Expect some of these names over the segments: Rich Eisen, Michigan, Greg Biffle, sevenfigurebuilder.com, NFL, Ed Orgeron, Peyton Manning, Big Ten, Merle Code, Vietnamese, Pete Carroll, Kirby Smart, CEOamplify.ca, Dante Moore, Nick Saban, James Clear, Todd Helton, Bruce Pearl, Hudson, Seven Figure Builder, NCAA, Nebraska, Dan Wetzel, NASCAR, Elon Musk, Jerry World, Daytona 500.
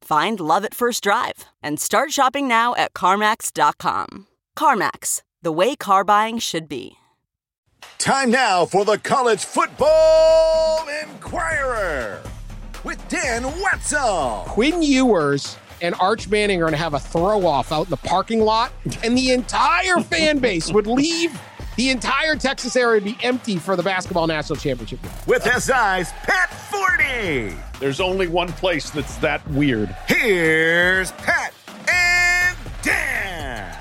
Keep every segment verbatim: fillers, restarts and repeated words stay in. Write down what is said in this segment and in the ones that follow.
Find love at first drive and start shopping now at CarMax dot com. CarMax, the way car buying should be. Time now for the College Football Inquirer with Dan Wetzel. Quinn Ewers and Arch Manning are going to have a throw-off out in the parking lot, and the entire fan base would leave. The entire Texas area would be empty for the basketball national championship. With S I's Pat Forney. There's only one place that's that weird. Here's Pat and Dan.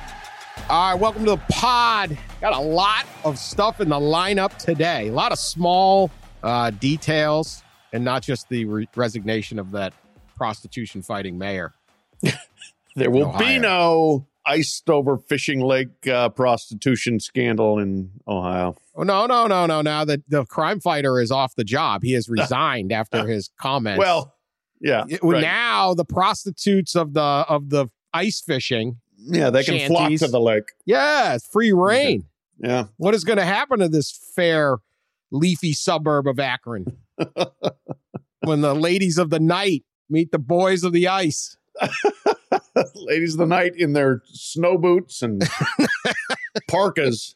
All right, welcome to the pod. Got a lot of stuff in the lineup today. A lot of small uh, details, and not just the re- resignation of that prostitution-fighting mayor. There will Ohio. be no iced over fishing lake uh, prostitution scandal in Ohio. Oh, no, no, no, no. Now that the crime fighter is off the job, he has resigned after his comments. Well, yeah. It, right. Now the prostitutes of the of the ice fishing. Yeah, they can flock to the lake. Yeah, it's free reign. Yeah. yeah. What is going to happen to this fair, leafy suburb of Akron when the ladies of the night meet the boys of the ice? Ladies of the night in their snow boots and parkas.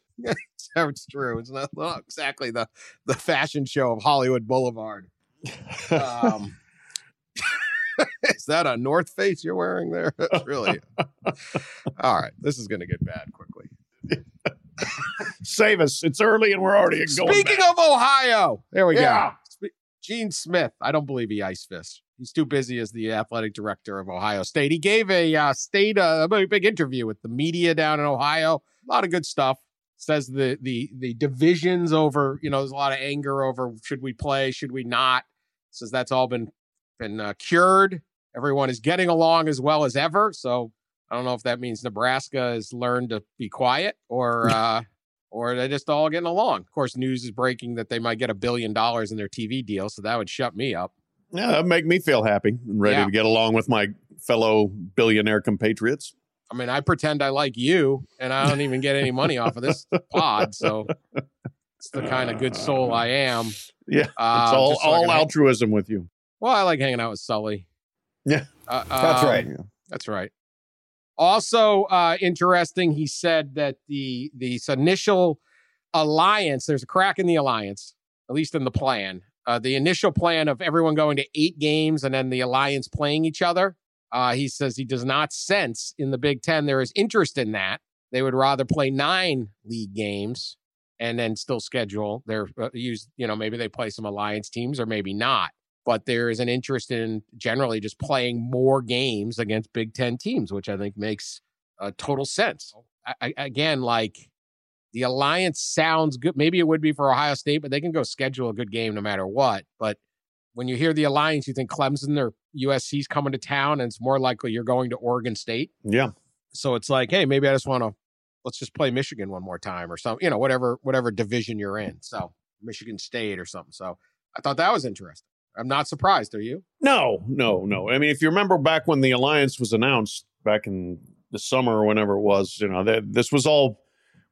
That's true. It's not, not exactly the, the fashion show of Hollywood Boulevard. Um, is that a North Face you're wearing there? That's really. All right. This is going to get bad quickly. Save us. It's early and we're already going. Speaking back. of Ohio. There we yeah. go. Gene Smith. I don't believe he ice fished. He's too busy as the athletic director of Ohio State. He gave a uh, state uh, a big interview with the media down in Ohio. A lot of good stuff. Says the the the divisions over, you know, there's a lot of anger over should we play, should we not. Says that's all been been uh, cured. Everyone is getting along as well as ever. So I don't know if that means Nebraska has learned to be quiet or uh, or they're just all getting along. Of course, news is breaking that they might get a billion dollars in their T V deal. So that would shut me up. Yeah, that'd make me feel happy and ready yeah. to get along with my fellow billionaire compatriots. I mean, I pretend I like you, and I don't even get any money off of this pod, so it's the kind of good soul I am. Yeah, uh, it's all, so all altruism hang- with you. Well, I like hanging out with Sully. Yeah, uh, that's um, right. Yeah. That's right. Also uh, interesting, he said that the the initial alliance, there's a crack in the alliance, at least in the plan. Uh, the initial plan of everyone going to eight games and then the alliance playing each other. Uh, he says he does not sense in the Big Ten there is interest in that. They would rather play nine league games and then still schedule their uh, use. You know, maybe they play some alliance teams or maybe not. But there is an interest in generally just playing more games against Big Ten teams, which I think makes uh, total sense. I, I, again, like. The alliance sounds good. Maybe it would be for Ohio State, but they can go schedule a good game no matter what. But when you hear the alliance, you think Clemson or U S C's coming to town, and it's more likely you're going to Oregon State. Yeah. So it's like, hey, maybe I just want to, let's just play Michigan one more time or something, you know, whatever, whatever division you're in. So Michigan State or something. So I thought that was interesting. I'm not surprised. Are you? No, no, no. I mean, if you remember back when the alliance was announced back in the summer or whenever it was, you know, that this was all.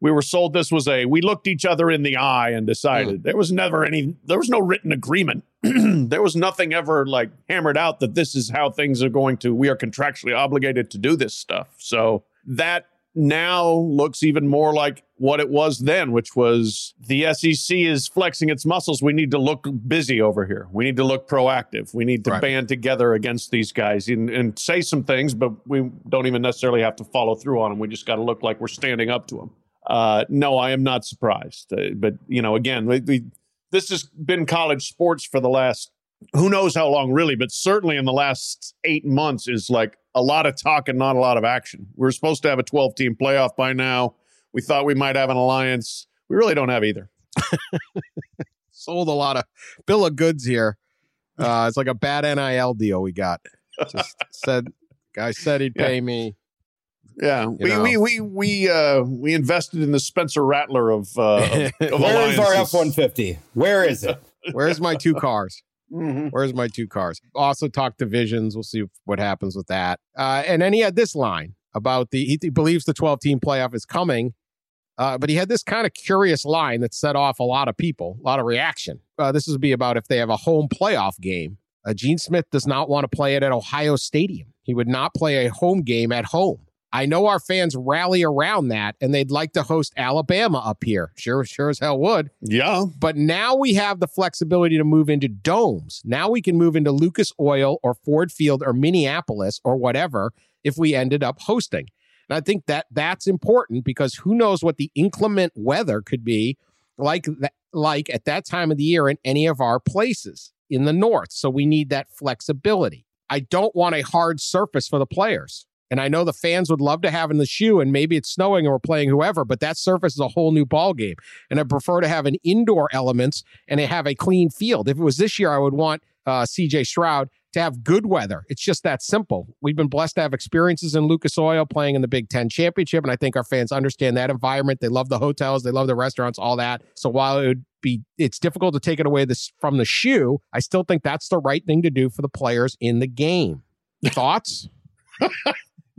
We were sold this was a, we looked each other in the eye and decided. Mm. There was never any, there was no written agreement. There was nothing ever like hammered out that this is how things are going to, we are contractually obligated to do this stuff. So that now looks even more like what it was then, which was the S E C is flexing its muscles. We need to look busy over here. We need to look proactive. We need to right. band together against these guys and, and say some things, but we don't even necessarily have to follow through on them. We just got to look like we're standing up to them. Uh, no, I am not surprised. Uh, but, you know, again, we, we, this has been college sports for the last, who knows how long really, but certainly in the last eight months is like a lot of talk and not a lot of action. We were supposed to have a twelve-team playoff by now. We thought we might have an alliance. We really don't have either. Sold a lot of bill of goods here. Uh, it's like a bad N I L deal we got. Just said, guy said he'd yeah. pay me. Yeah, we, we we we uh we invested in the Spencer Rattler of uh of, of where is our F one fifty? Where is it? Where's my two cars? Mm-hmm. Where's my two cars? Also talk divisions. We'll see what happens with that. Uh, and then he had this line about the he, he believes the twelve-team playoff is coming, uh, but he had this kind of curious line that set off a lot of people, a lot of reaction. Uh, this would be about if they have a home playoff game. Uh, Gene Smith does not want to play it at Ohio Stadium. He would not play a home game at home. I know our fans rally around that, and they'd like to host Alabama up here. Sure, sure as hell would. Yeah. But now we have the flexibility to move into domes. Now we can move into Lucas Oil or Ford Field or Minneapolis or whatever if we ended up hosting. And I think that that's important because who knows what the inclement weather could be like, th- like at that time of the year in any of our places in the north. So we need that flexibility. I don't want a hard surface for the players. And I know the fans would love to have in the shoe, and maybe it's snowing or we're playing whoever, but that surface is a whole new ball game. And I prefer to have an indoor elements and have a clean field. If it was this year, I would want uh, C J Stroud to have good weather. It's just that simple. We've been blessed to have experiences in Lucas Oil playing in the Big Ten championship, and I think our fans understand that environment. They love the hotels, they love the restaurants, all that. So while it would be, it's difficult to take it away this, from the shoe, I still think that's the right thing to do for the players in the game. Thoughts?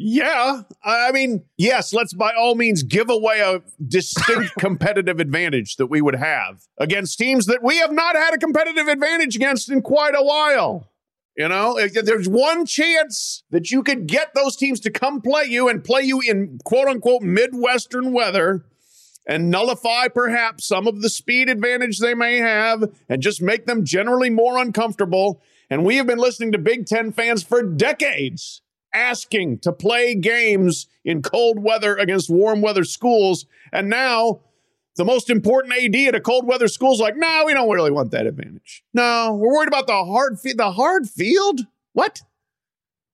Yeah, I mean, yes, let's by all means give away a distinct competitive advantage that we would have against teams that we have not had a competitive advantage against in quite a while. You know, if there's one chance that you could get those teams to come play you and play you in quote unquote Midwestern weather and nullify perhaps some of the speed advantage they may have and just make them generally more uncomfortable. And we have been listening to Big Ten fans for decades asking to play games in cold weather against warm weather schools. And now the most important A D at a cold weather school is like, no, we don't really want that advantage. No, we're worried about the hard field. The hard field? What?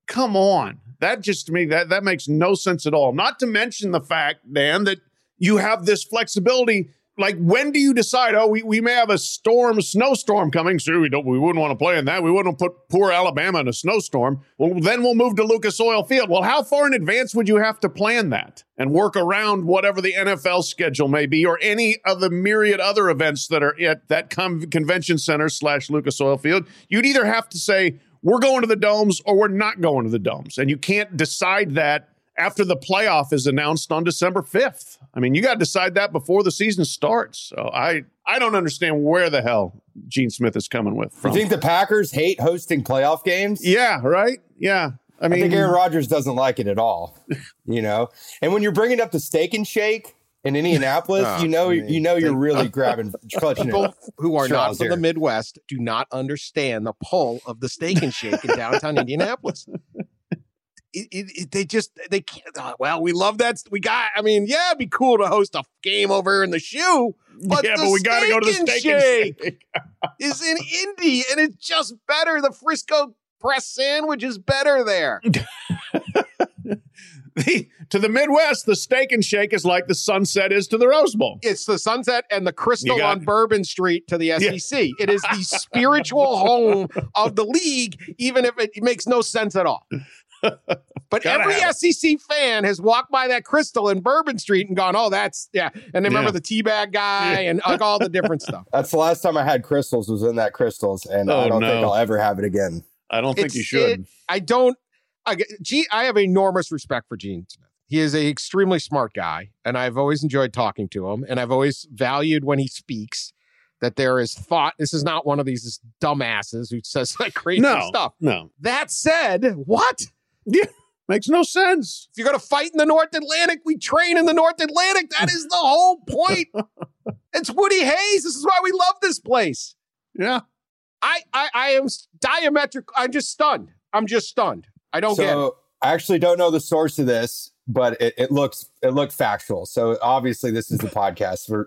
Come on. That just to me, that, that makes no sense at all. Not to mention the fact, Dan, that you have this flexibility. Like, when do you decide, oh, we, we may have a storm, snowstorm coming, so we don't, we wouldn't want to play in that. We wouldn't put poor Alabama in a snowstorm. Well, then we'll move to Lucas Oil Field. Well, how far in advance would you have to plan that and work around whatever the N F L schedule may be or any of the myriad other events that are at that con- convention center slash Lucas Oil Field? You'd either have to say, we're going to the domes or we're not going to the domes. And you can't decide that after the playoff is announced on December fifth. I mean, you got to decide that before the season starts. So I, I don't understand where the hell Gene Smith is coming with. From. You think the Packers hate hosting playoff games? Yeah, right? Yeah. I mean, I think Aaron Rodgers doesn't like it at all, you know? And when you're bringing up the Steak and Shake in Indianapolis, oh, you know, man. you know, you're really grabbing clutching people who are not from here. The Midwest do not understand the pull of the Steak and Shake in downtown Indianapolis. It, it, it, they just, they can't, oh, well, we love that. We got, I mean, yeah, it'd be cool to host a game over here in the shoe. But yeah, but we got to go to the Steak and Shake. It's in Indy, and it's just better. The Frisco press sandwich is better there. the, to the Midwest, the Steak and Shake is like the sunset is to the Rose Bowl. It's the sunset and the crystal on it. Bourbon Street to the S E C. Yeah. It is the spiritual home of the league, even if it, it makes no sense at all. But gotta every S E C fan has walked by that crystal in Bourbon Street and gone, oh, that's, yeah. And they remember yeah. the teabag guy yeah. and like, all the different stuff. That's the last time I had crystals was in that crystals, and oh, I don't no. think I'll ever have it again. I don't think it's, you should. It, I don't. I, G, I have enormous respect for Gene Smith. He is an extremely smart guy, and I've always enjoyed talking to him, and I've always valued when he speaks that there is thought. This is not one of these dumbasses who says like crazy no, stuff. No. That said, what? Yeah. Makes no sense. If you're going to fight in the North Atlantic, we train in the North Atlantic. That is the whole point. It's Woody Hayes. This is why we love this place. Yeah. I, I, I am diametric. I'm just stunned. I'm just stunned. I don't so, get it. I actually don't know the source of this, but it, it looks it looked factual. So obviously this is the podcast. We're,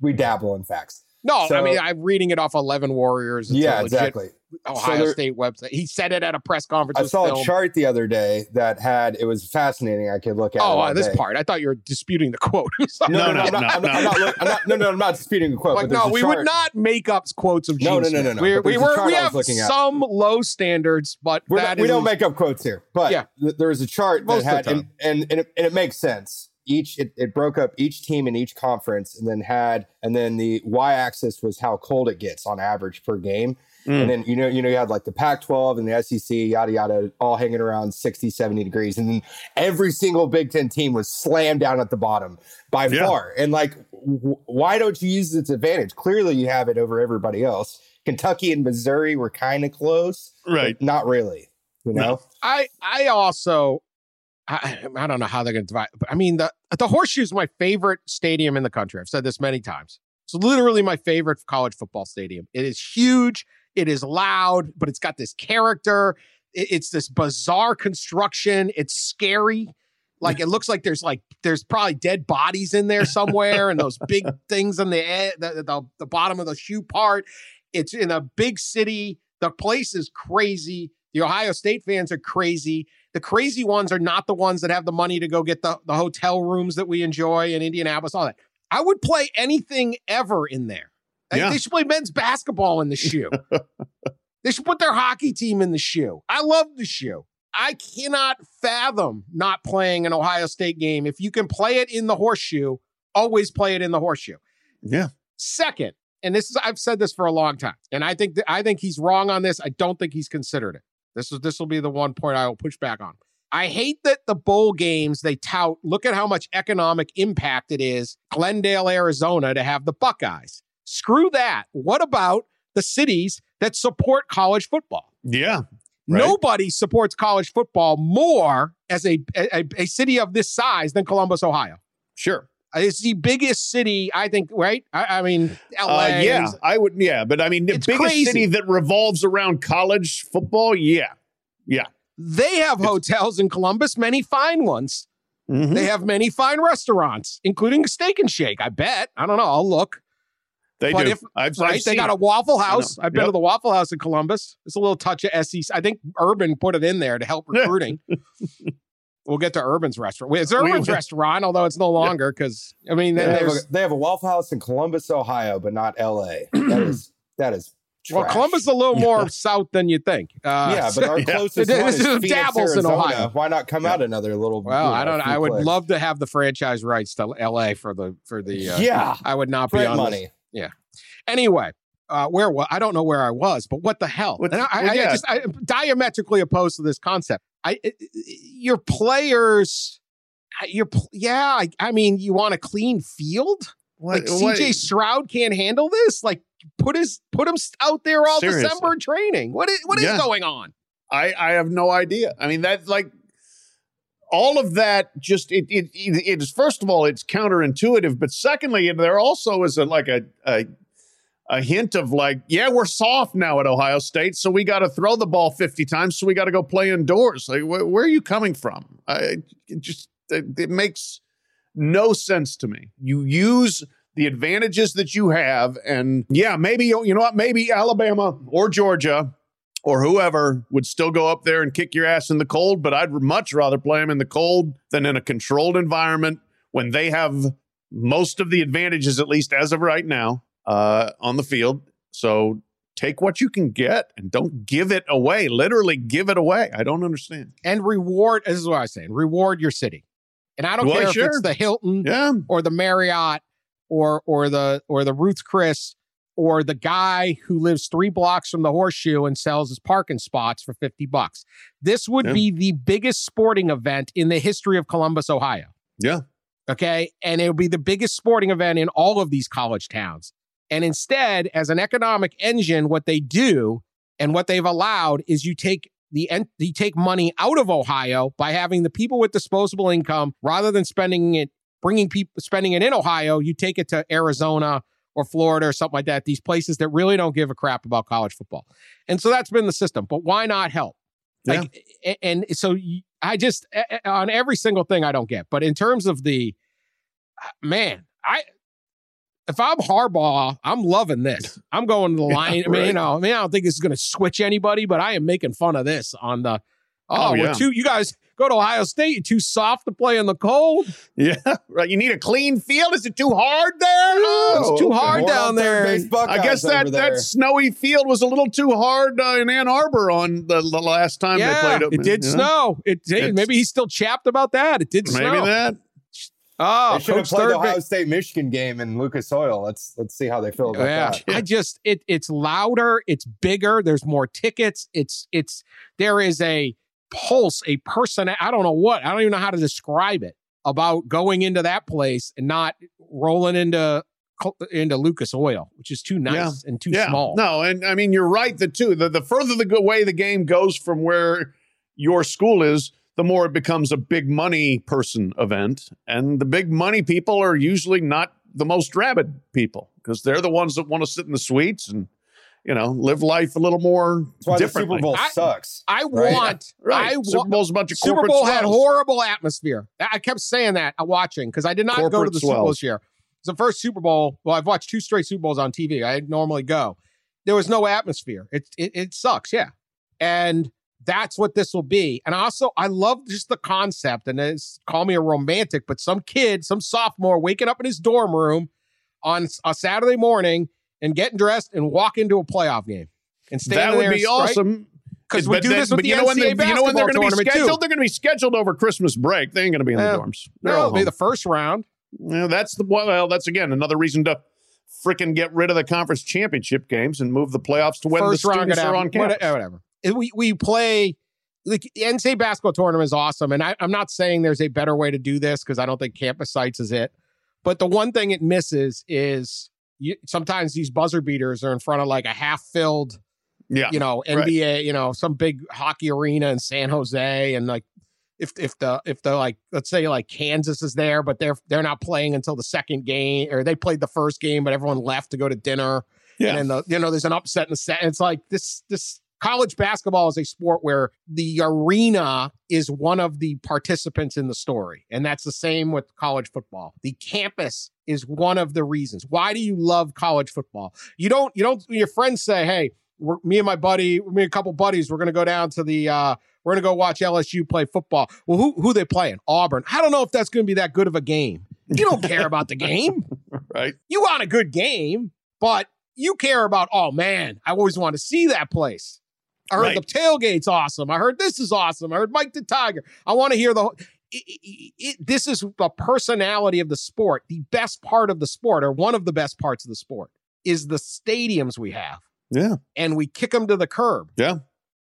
we dabble in facts. No, so, I mean, I'm reading it off eleven Warriors. It's yeah, exactly. Ohio so there, State website. He said it at a press conference. I saw film. a chart the other day that had, it was fascinating. I could look at oh, it. Oh, uh, this day. part. I thought you were disputing the quote. No, no, no. No, no, I'm not disputing the quote. Like, no, we chart. would not make up quotes of Gene No, no, no, no. no. We're, we were, we have some low standards, but we're that not, we don't make up quotes here. But yeah. th- there was a chart Most that had, and, and, and, it, and it makes sense. Each it, it broke up each team in each conference, and then had and then the y-axis was how cold it gets on average per game, mm. and then you know you know you had like the Pac twelve and the S E C, yada yada, all hanging around sixty, seventy degrees, and then every single Big Ten team was slammed down at the bottom by yeah. far. And like, w- why don't you use its advantage? Clearly, you have it over everybody else. Kentucky and Missouri were kind of close, right? But not really, you know. No. I I also. I, I don't know how they're going to divide. But I mean, the the Horseshoe is my favorite stadium in the country. I've said this many times. It's literally my favorite college football stadium. It is huge. It is loud, but it's got this character. It, it's this bizarre construction. It's scary. Like, it looks like there's like there's probably dead bodies in there somewhere, and those big things on the the, the the bottom of the shoe part. It's in a big city. The place is crazy. The Ohio State fans are crazy. The crazy ones are not the ones that have the money to go get the, the hotel rooms that we enjoy in Indianapolis, all that. I would play anything ever in there. Yeah. They should play men's basketball in the shoe. They should put their hockey team in the shoe. I love the shoe. I cannot fathom not playing an Ohio State game. If you can play it in the Horseshoe, always play it in the Horseshoe. Yeah. Second, and this is, I've said this for a long time, and I think, th- I think he's wrong on this. I don't think he's considered it. This is this will be the one point I will push back on. I hate that the bowl games they tout. Look at how much economic impact it is, Glendale, Arizona, to have the Buckeyes. Screw that. What about the cities that support college football? Yeah, right. Nobody supports college football more as a, a a city of this size than Columbus, Ohio. Sure. It's the biggest city, I think, right? I, I mean, L A. Uh, yeah, I would, yeah. But I mean, the biggest crazy. city that revolves around college football, yeah. Yeah. They have it's, hotels in Columbus, many fine ones. Mm-hmm. They have many fine restaurants, including Steak and Shake, I bet. I don't know. I'll look. They but do. If, I've, right? I've they got it. a Waffle House. I've been yep. to the Waffle House in Columbus. It's a little touch of S E C. I think Urban put it in there to help recruiting. We'll get to Urban's restaurant. It's Urban's we, restaurant, although it's no longer because, I mean, they have, a, they have a Waffle House in Columbus, Ohio, but not L A. That is, that is trash. Well, Columbus is a little more south than you think. Uh, yeah, but our closest it, one is Phoenix, dabbles Arizona. in Ohio. Why not come yeah. out another little? Well, you know, I don't. I would place. love to have the franchise rights to L A for the for the. Uh, yeah, I would not be on money. This. Yeah. Anyway. Uh, where was I? Don't know where I was, but what the hell? And I, well, yeah. I, I just I, I'm diametrically opposed to this concept. I it, your players, your yeah. I, I mean, you want a clean field? What, like what? C J Stroud can't handle this. Like put his put him out there all Seriously. December training. What is what yeah. is going on? I I have no idea. I mean that like all of that just it it it is first of all it's counterintuitive, but secondly, there also is a like a. a A hint of like, yeah, we're soft now at Ohio State, so we got to throw the ball fifty times, so we got to go play indoors. Like, wh- where are you coming from? I, it just it, it makes no sense to me. You use the advantages that you have, and yeah, maybe you know what? Maybe Alabama or Georgia or whoever would still go up there and kick your ass in the cold, but I'd much rather play them in the cold than in a controlled environment when they have most of the advantages, at least as of right now. Uh, on the field. So take what you can get and don't give it away. Literally give it away. I don't understand. And reward, this is what I was saying, reward your city. And I don't well, care sure. if it's the Hilton yeah. or the Marriott or or the or the Ruth's Chris or the guy who lives three blocks from the Horseshoe and sells his parking spots for fifty bucks. This would yeah. be the biggest sporting event in the history of Columbus, Ohio. Yeah. Okay. And it would be the biggest sporting event in all of these college towns. And instead, as an economic engine, what they do and what they've allowed is you take the ent- the take money out of Ohio by having the people with disposable income, rather than spending it, bringing people, spending it in Ohio, you take it to Arizona or Florida or something like that. These places that really don't give a crap about college football. And so that's been the system, but why not help? Yeah. Like, and so I just, on every single thing I don't get, but in terms of the, man, I, if I'm Harbaugh, I'm loving this. I'm going to the line. Yeah, I mean, right. you know, I mean, I don't think this is going to switch anybody, but I am making fun of this on the, oh, oh yeah. we're too, you guys go to Ohio State, you're too soft to play in the cold. Yeah, right. You need a clean field. Is it too hard there? Oh, it's too hard More down there. I guess that, that snowy field was a little too hard uh, in Ann Arbor on the, the last time yeah, they played it. It did you snow. It, hey, maybe he's still chapped about that. It did maybe snow. Maybe that. Oh, they should Coach have played the Ohio big. State Michigan game in Lucas Oil. Let's let's see how they feel about yeah. that. I just it it's louder, it's bigger, there's more tickets. It's it's there is a pulse, a person. I don't know what. I don't even know how to describe it about going into that place and not rolling into into Lucas Oil, which is too nice yeah. and too yeah. small. No, and I mean you're right. The two the the further the way the game goes from where your school is, the more it becomes a big money person event. And the big money people are usually not the most rabid people because they're the ones that want to sit in the suites and, you know, live life a little more That's why differently. The Super Bowl I, sucks. I right? want... Right. I wa- Super Bowl's a bunch of corporate Super Bowl swells. Had horrible atmosphere. I kept saying that watching because I did not corporate go to the swells. Super Bowl this year. It's the first Super Bowl. Well, I've watched two straight Super Bowls on T V. I normally go. There was no atmosphere. It, it, it sucks, yeah. And... that's what this will be. And also, I love just the concept, and it's, call me a romantic, but some kid, some sophomore waking up in his dorm room on a Saturday morning and getting dressed and walk into a playoff game. And stay That would there be and, awesome. Because we do then, this with the N C A A when they, basketball you know when they're gonna tournament, be scheduled? Too. They're going to be scheduled over Christmas break. They ain't going to be in uh, the dorms. They're no, it'll home. Be the first round. Well, that's, the, well, that's again, another reason to freaking get rid of the conference championship games and move the playoffs to when first the students are on campus. Whatever. We we play like the N C A A basketball tournament is awesome, and I, I'm not saying there's a better way to do this because I don't think campus sites is it. But the one thing it misses is you, sometimes these buzzer beaters are in front of like a half-filled, yeah, you know, N B A, right. you know, some big hockey arena in San Jose, and like if if the if the like let's say like Kansas is there, but they're they're not playing until the second game, or they played the first game, but everyone left to go to dinner, yeah. and then the, you know there's an upset in the set. It's like this this. College basketball is a sport where the arena is one of the participants in the story. And that's the same with college football. The campus is one of the reasons. Why do you love college football? You don't, you don't, your friends say, hey, we're, me and my buddy, me and a couple buddies, we're going to go down to the, uh, we're going to go watch L S U play football. Well, who, who they playing? Auburn. I don't know if that's going to be that good of a game. You don't care about the game, right? You want a good game, but you care about, oh man, I always want to see that place. I heard right. the tailgate's awesome. I heard this is awesome. I heard Mike the Tiger. I want to hear the whole... It, it, it, this is the personality of the sport. The best part of the sport, or one of the best parts of the sport, is the stadiums we have. Yeah. And we kick them to the curb. Yeah.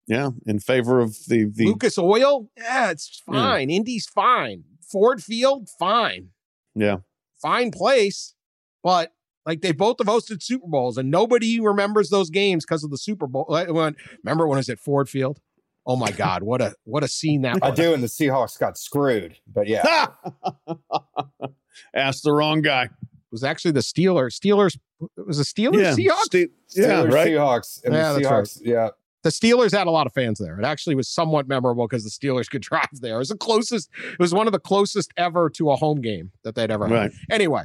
Yeah. In favor of the... the... Lucas Oil? Yeah, it's fine. Mm. Indy's fine. Ford Field? Fine. Yeah. Fine place. But... like they both have hosted Super Bowls, and nobody remembers those games because of the Super Bowl. Remember when it was at Ford Field? Oh my God, what a what a scene that was! I do, and the Seahawks got screwed. But yeah, asked the wrong guy. It was actually the Steelers. Steelers it was the Steelers yeah. Seahawks. Ste- yeah, Steelers, right. Seahawks. And yeah, the Seahawks. Right. Yeah. The Steelers had a lot of fans there. It actually was somewhat memorable because the Steelers could drive there. It was the closest. It was one of the closest ever to a home game that they'd ever had. Right. Anyway.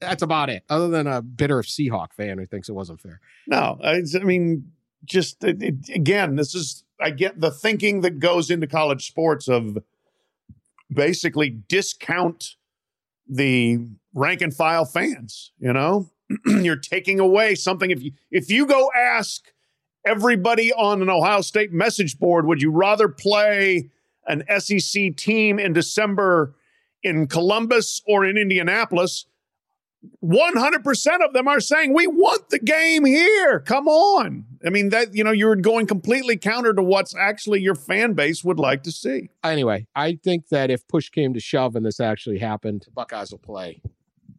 That's about it. Other than a bitter Seahawk fan who thinks it wasn't fair. No, I, I mean, just it, it, again, this is, I get the thinking that goes into college sports of basically discount the rank and file fans. You know, you're taking away something. If you, if you go ask everybody on an Ohio State message board, would you rather play an S E C team in December in Columbus or in Indianapolis? one hundred percent of them are saying, we want the game here. Come on. I mean, that, you know, you're going completely counter to what's actually your fan base would like to see. Anyway, I think that if push came to shove and this actually happened, the Buckeyes will play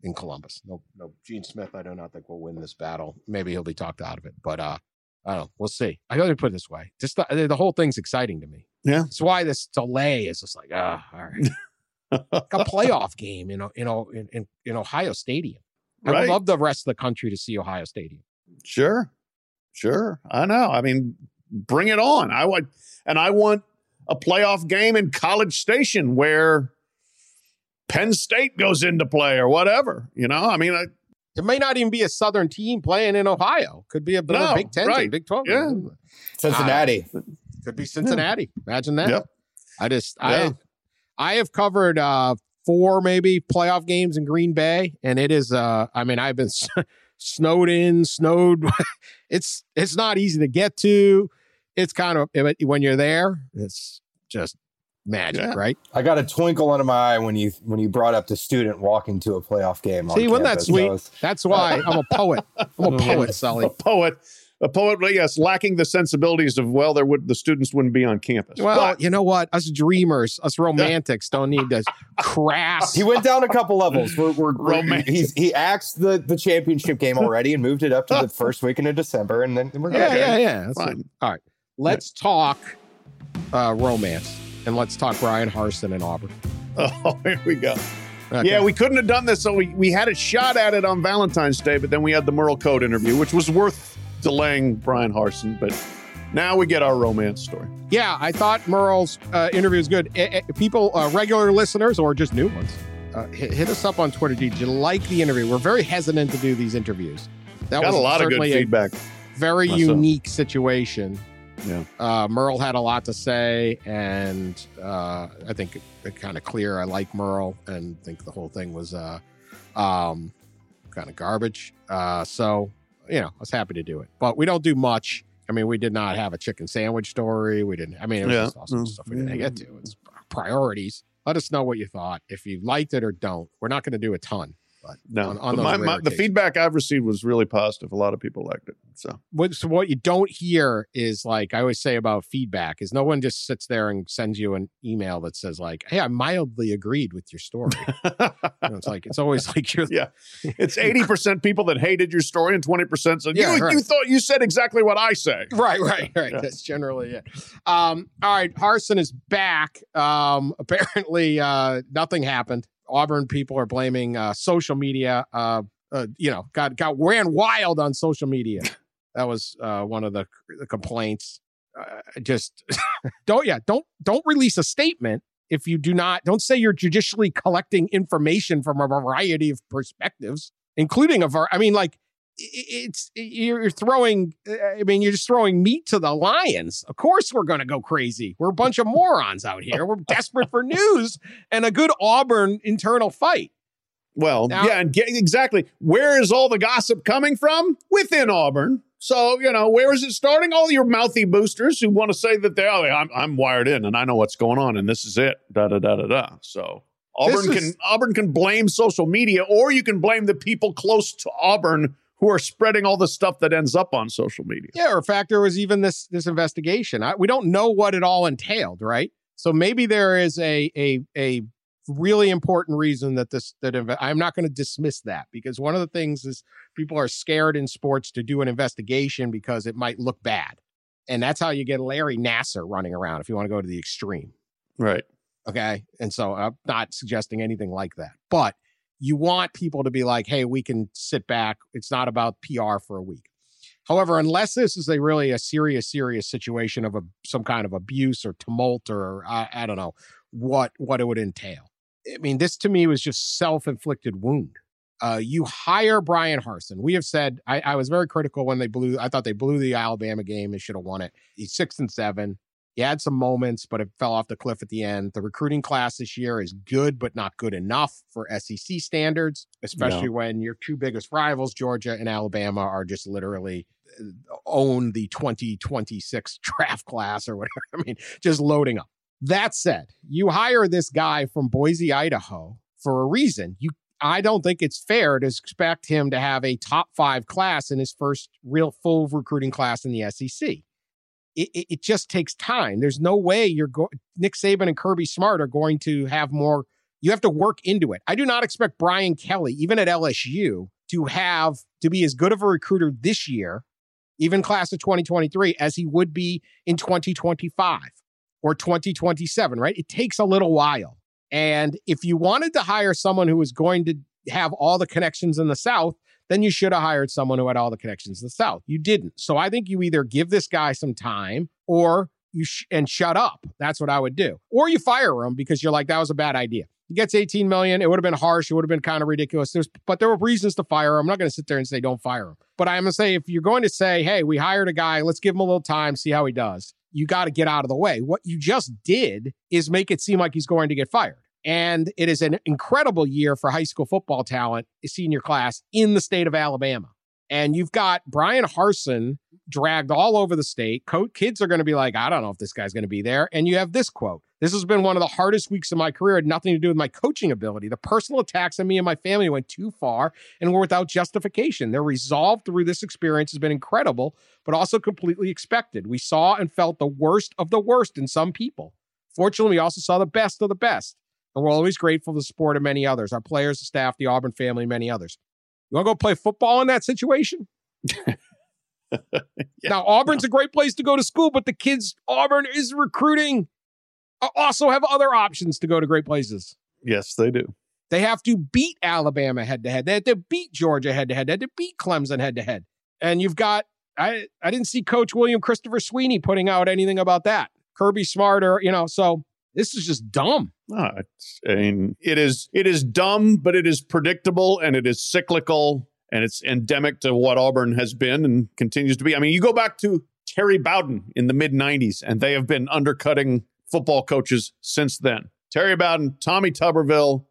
in Columbus. No, no, Gene Smith, I do not think will win this battle. Maybe he'll be talked out of it, but uh, I don't know. We'll see. I got to put it this way. Just the, the whole thing's exciting to me. Yeah. That's why this delay is just like, ah, oh, all right. Like a playoff game, you know, you know, in, in, in Ohio Stadium. I right. would love the rest of the country to see Ohio Stadium. Sure. Sure. I know. I mean, bring it on. I would, and I want a playoff game in College Station where Penn State goes into play or whatever. You know, I mean, I, it may not even be a Southern team playing in Ohio. Could be a no, Big Ten, right. Big Twelve, yeah. Cincinnati. Uh, could be Cincinnati. Yeah. Imagine that. Yep. I just, yeah. I, I have covered uh, four maybe playoff games in Green Bay, and it is. Uh, I mean, I've been s- snowed in, snowed. it's it's not easy to get to. It's kind of when you're there, it's just magic, yeah. right? I got a twinkle under my eye when you when you brought up the student walking to a playoff game. See, wasn't that sweet? Those. That's why I'm a poet. I'm a poet, Sully. A poet, a poet. Yes, lacking the sensibilities of well, there would the students wouldn't be on campus. Well, but, you know what? Us dreamers, us romantics, don't need this crass. He went down a couple levels. We're, we're romantic. He's, he axed the the championship game already and moved it up to the first weekend of December, and then we're yeah, good. yeah, yeah. That's fine. It. All right, let's yeah. talk uh, romance. And let's talk Bryan Harsin and Auburn. Oh, here we go. Okay. Yeah, we couldn't have done this. So we, we had a shot at it on Valentine's Day, but then we had the Merle Code interview, which was worth delaying Bryan Harsin. But now we get our romance story. Yeah, I thought Merle's uh, interview was good. It, it, people, uh, regular listeners or just new ones, uh, hit, hit us up on Twitter. Did you like the interview? We're very hesitant to do these interviews. That Got was a lot of good feedback. Very myself. unique situation. Yeah, uh, Merle had a lot to say, and uh, I think it, it kind of clear. I like Merle, and think the whole thing was uh, um, kind of garbage. Uh, so, you know, I was happy to do it, but we don't do much. I mean, we did not have a chicken sandwich story. We didn't. I mean, it was yeah. just awesome mm-hmm. stuff we didn't get to. It's priorities. Let us know what you thought, if you liked it or don't. We're not going to do a ton. But no, on, on but my, my, the feedback I've received was really positive. A lot of people liked it. So. What, so what you don't hear is, like I always say about feedback, is no one just sits there and sends you an email that says like, "Hey, I mildly agreed with your story." You know, it's like it's always like you're yeah. It's eighty percent people that hated your story and twenty percent said yeah, you right. you thought you said exactly what I say. Right, right, right. Yeah. That's generally it. Um, all right, Harsin is back. Um, apparently, uh, nothing happened. Auburn people are blaming uh, social media. Uh, uh, you know, got got ran wild on social media. That was uh, one of the, the complaints. Uh, just don't, yeah, don't don't release a statement if you do not. Don't say you're judicially collecting information from a variety of perspectives, including a. Var- I mean, like it's you're throwing. I mean, you're just throwing meat to the lions. Of course, we're going to go crazy. We're a bunch of morons out here. We're desperate for news and a good Auburn internal fight. Well, now, yeah, and get, exactly. Where is all the gossip coming from? Within Auburn. So, you know, where is it starting? All your mouthy boosters who want to say that they, oh, I'm, I'm wired in and I know what's going on and this is it. Da da da da da. So. Auburn is, can Auburn can blame social media, or you can blame the people close to Auburn who are spreading all the stuff that ends up on social media. Yeah, or in fact, there was even this this investigation. I, we don't know what it all entailed, right? So maybe there is a a a really important reason that this that inv- I'm not going to dismiss that, because one of the things is people are scared in sports to do an investigation because it might look bad, and that's how you get Larry Nassar running around if you want to go to the extreme, right? Okay. And so I'm not suggesting anything like that, but you want people to be like, hey, we can sit back. It's not about P R for a week. However, unless this is a really a serious, serious situation of a, some kind of abuse or tumult, or I, I don't know what, what it would entail. I mean, this to me was just self-inflicted wound. Uh, you hire Bryan Harsin. We have said, I, I was very critical when they blew, I thought they blew the Alabama game. They should have won it. He's six and seven. He had some moments, but it fell off the cliff at the end. The recruiting class this year is good, but not good enough for S E C standards, especially no. when your two biggest rivals, Georgia and Alabama, are just literally own the twenty twenty-six draft class or whatever. I mean, just loading up. That said, you hire this guy from Boise, Idaho for a reason. You, I don't think it's fair to expect him to have a top five class in his first real full recruiting class in the S E C. It, it, it just takes time. There's no way you're go- Nick Saban and Kirby Smart are going to have more. You have to work into it. I do not expect Brian Kelly, even at L S U, to have to be as good of a recruiter this year even class of twenty twenty-three, as he would be in twenty twenty-five or twenty twenty-seven, right? It takes a little while. And if you wanted to hire someone who was going to have all the connections in the South, then you should have hired someone who had all the connections in the South. You didn't. So I think you either give this guy some time or you sh- and shut up. That's what I would do. Or you fire him because you're like, that was a bad idea. He gets eighteen million. It would have been harsh. It would have been kind of ridiculous. There's, but there were reasons to fire him. I'm not going to sit there and say, don't fire him. But I'm going to say, if you're going to say, hey, we hired a guy, let's give him a little time, see how he does, you got to get out of the way. What you just did is make it seem like he's going to get fired. And it is an incredible year for high school football talent, senior class in the state of Alabama. And you've got Bryan Harsin dragged all over the state. Co- kids are going to be like, I don't know if this guy's going to be there. And you have this quote: "This has been one of the hardest weeks of my career. It had nothing to do with my coaching ability. The personal attacks on me and my family went too far and were without justification. Their resolve through this experience has been incredible, but also completely expected. We saw and felt the worst of the worst in some people. Fortunately, we also saw the best of the best. And we're always grateful for the support of many others, our players, the staff, the Auburn family, and many others." You want to go play football in that situation? yeah, now, Auburn's no. a great place to go to school, but the kids Auburn is recruiting also have other options to go to great places. Yes, they do. They have to beat Alabama head-to-head. They have to beat Georgia head-to-head. They had to beat Clemson head-to-head. And you've got, I, I didn't see Coach William Christopher Sweeney putting out anything about that. Kirby Smart or, you know, so this is just dumb. No, I mean, it is it is dumb, but it is predictable, and it is cyclical, and it's endemic to what Auburn has been and continues to be. I mean, you go back to Terry Bowden in the mid nineties, and they have been undercutting football coaches since then. Terry Bowden, Tommy Tuberville,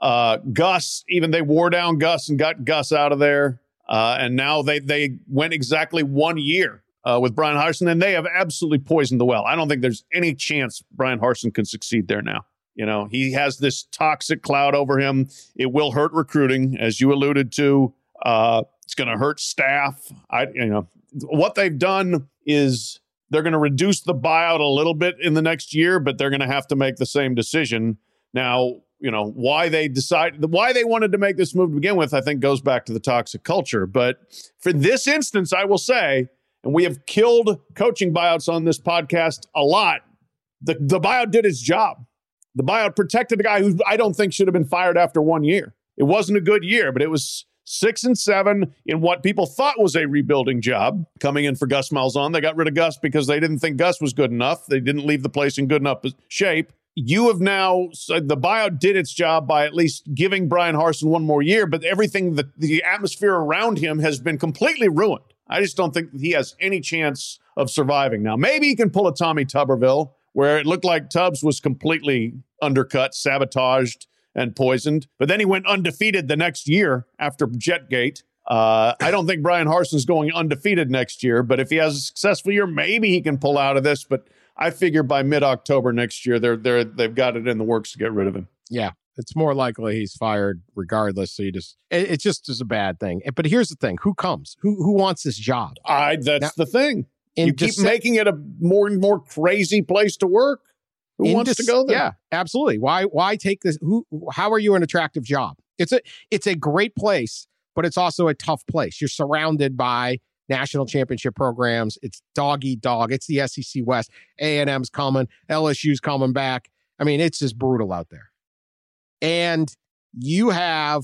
uh, Gus, even they wore down Gus and got Gus out of there. Uh, and now they, they went exactly one year Uh, with Bryan Harsin, and they have absolutely poisoned the well. I don't think there's any chance Bryan Harsin can succeed there now. You know, he has this toxic cloud over him. It will hurt recruiting, as you alluded to. Uh, it's going to hurt staff. I, you know, what they've done is they're going to reduce the buyout a little bit in the next year, but they're going to have to make the same decision now. You know, why they decided, why they wanted to make this move to begin with, I think goes back to the toxic culture. But for this instance, I will say, and we have killed coaching buyouts on this podcast a lot. The, the buyout did its job. The buyout protected a guy who I don't think should have been fired after one year. It wasn't a good year, but it was six and seven in what people thought was a rebuilding job. Coming in for Gus Malzahn, they got rid of Gus because they didn't think Gus was good enough. They didn't leave the place in good enough shape. You have now, so the buyout did its job by at least giving Bryan Harsin one more year, but everything, the, the atmosphere around him has been completely ruined. I just don't think he has any chance of surviving. Now, maybe he can pull a Tommy Tuberville, where it looked like Tubbs was completely undercut, sabotaged, and poisoned. But then he went undefeated the next year after Jetgate. Uh, I don't think Bryan Harsin's going undefeated next year, but if he has a successful year, maybe he can pull out of this. But I figure by mid-October next year, they're, they're, they've got it in the works to get rid of him. Yeah. It's more likely he's fired regardless. So you just, it, it just is a bad thing. But here's the thing. Who comes? Who who wants this job? I That's now, the thing. You keep Dece- making it a more and more crazy place to work. Who wants Dece- to go there? Yeah, absolutely. Why why take this? Who? How are you an attractive job? It's a It's a great place, but it's also a tough place. You're surrounded by national championship programs. It's dog eat dog. It's the S E C West. A and M's coming. L S U's coming back. I mean, it's just brutal out there. And you have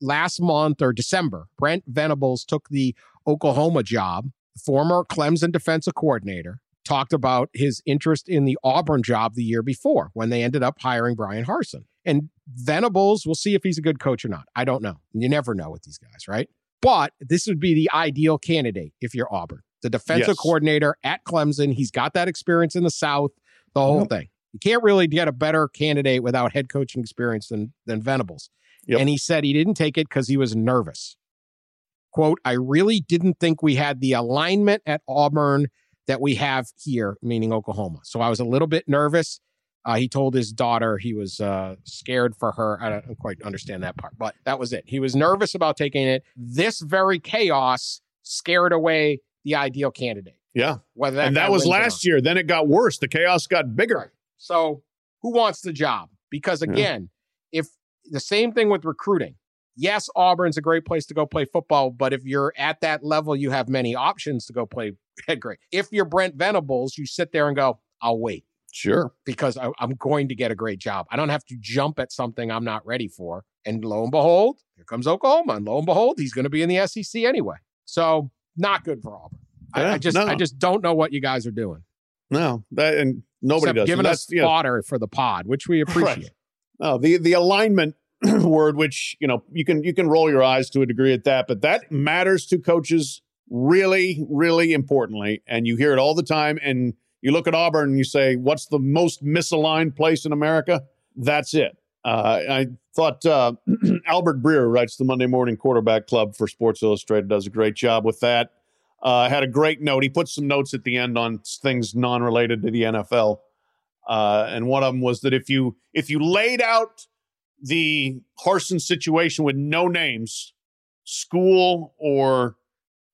last month or December, Brent Venables took the Oklahoma job, former Clemson defensive coordinator, talked about his interest in the Auburn job the year before when they ended up hiring Bryan Harsin. And Venables, we'll see if he's a good coach or not. I don't know. You never know with these guys, right? But this would be the ideal candidate if you're Auburn. The defensive yes. coordinator at Clemson, he's got that experience in the South, the whole mm-hmm. thing. You can't really get a better candidate without head coaching experience than, than Venables. Yep. And he said he didn't take it because he was nervous. Quote, "I really didn't think we had the alignment at Auburn that we have here," meaning Oklahoma. "So I was a little bit nervous." Uh, he told his daughter he was uh, scared for her. I don't quite understand that part, but that was it. He was nervous about taking it. This very chaos scared away the ideal candidate. Yeah. Whether that and that was last year. Then it got worse. The chaos got bigger. Right. So who wants the job? Because again, yeah. if the same thing with recruiting, yes, Auburn's a great place to go play football, but if you're at that level, you have many options to go play head grade. If you're Brent Venables, you sit there and go, I'll wait. Sure. Because I, I'm going to get a great job. I don't have to jump at something I'm not ready for. And lo and behold, here comes Oklahoma. And lo and behold, he's going to be in the S E C anyway. So not good for Auburn. Yeah, I, I just no. I just don't know what you guys are doing. No, that and nobody Except does. Giving us fodder yeah. for the pod, which we appreciate. Right. No, the the alignment word, which you know you can you can roll your eyes to a degree at that, but that matters to coaches really, really importantly, and you hear it all the time. And you look at Auburn and you say, "What's the most misaligned place in America?" That's it. Uh, I thought uh, Albert Breer writes the Monday Morning Quarterback Club for Sports Illustrated. Does a great job with that. Uh, had a great note. He puts some notes at the end on things non-related to the N F L. Uh, and one of them was that if you if you laid out the Harsin situation with no names, school or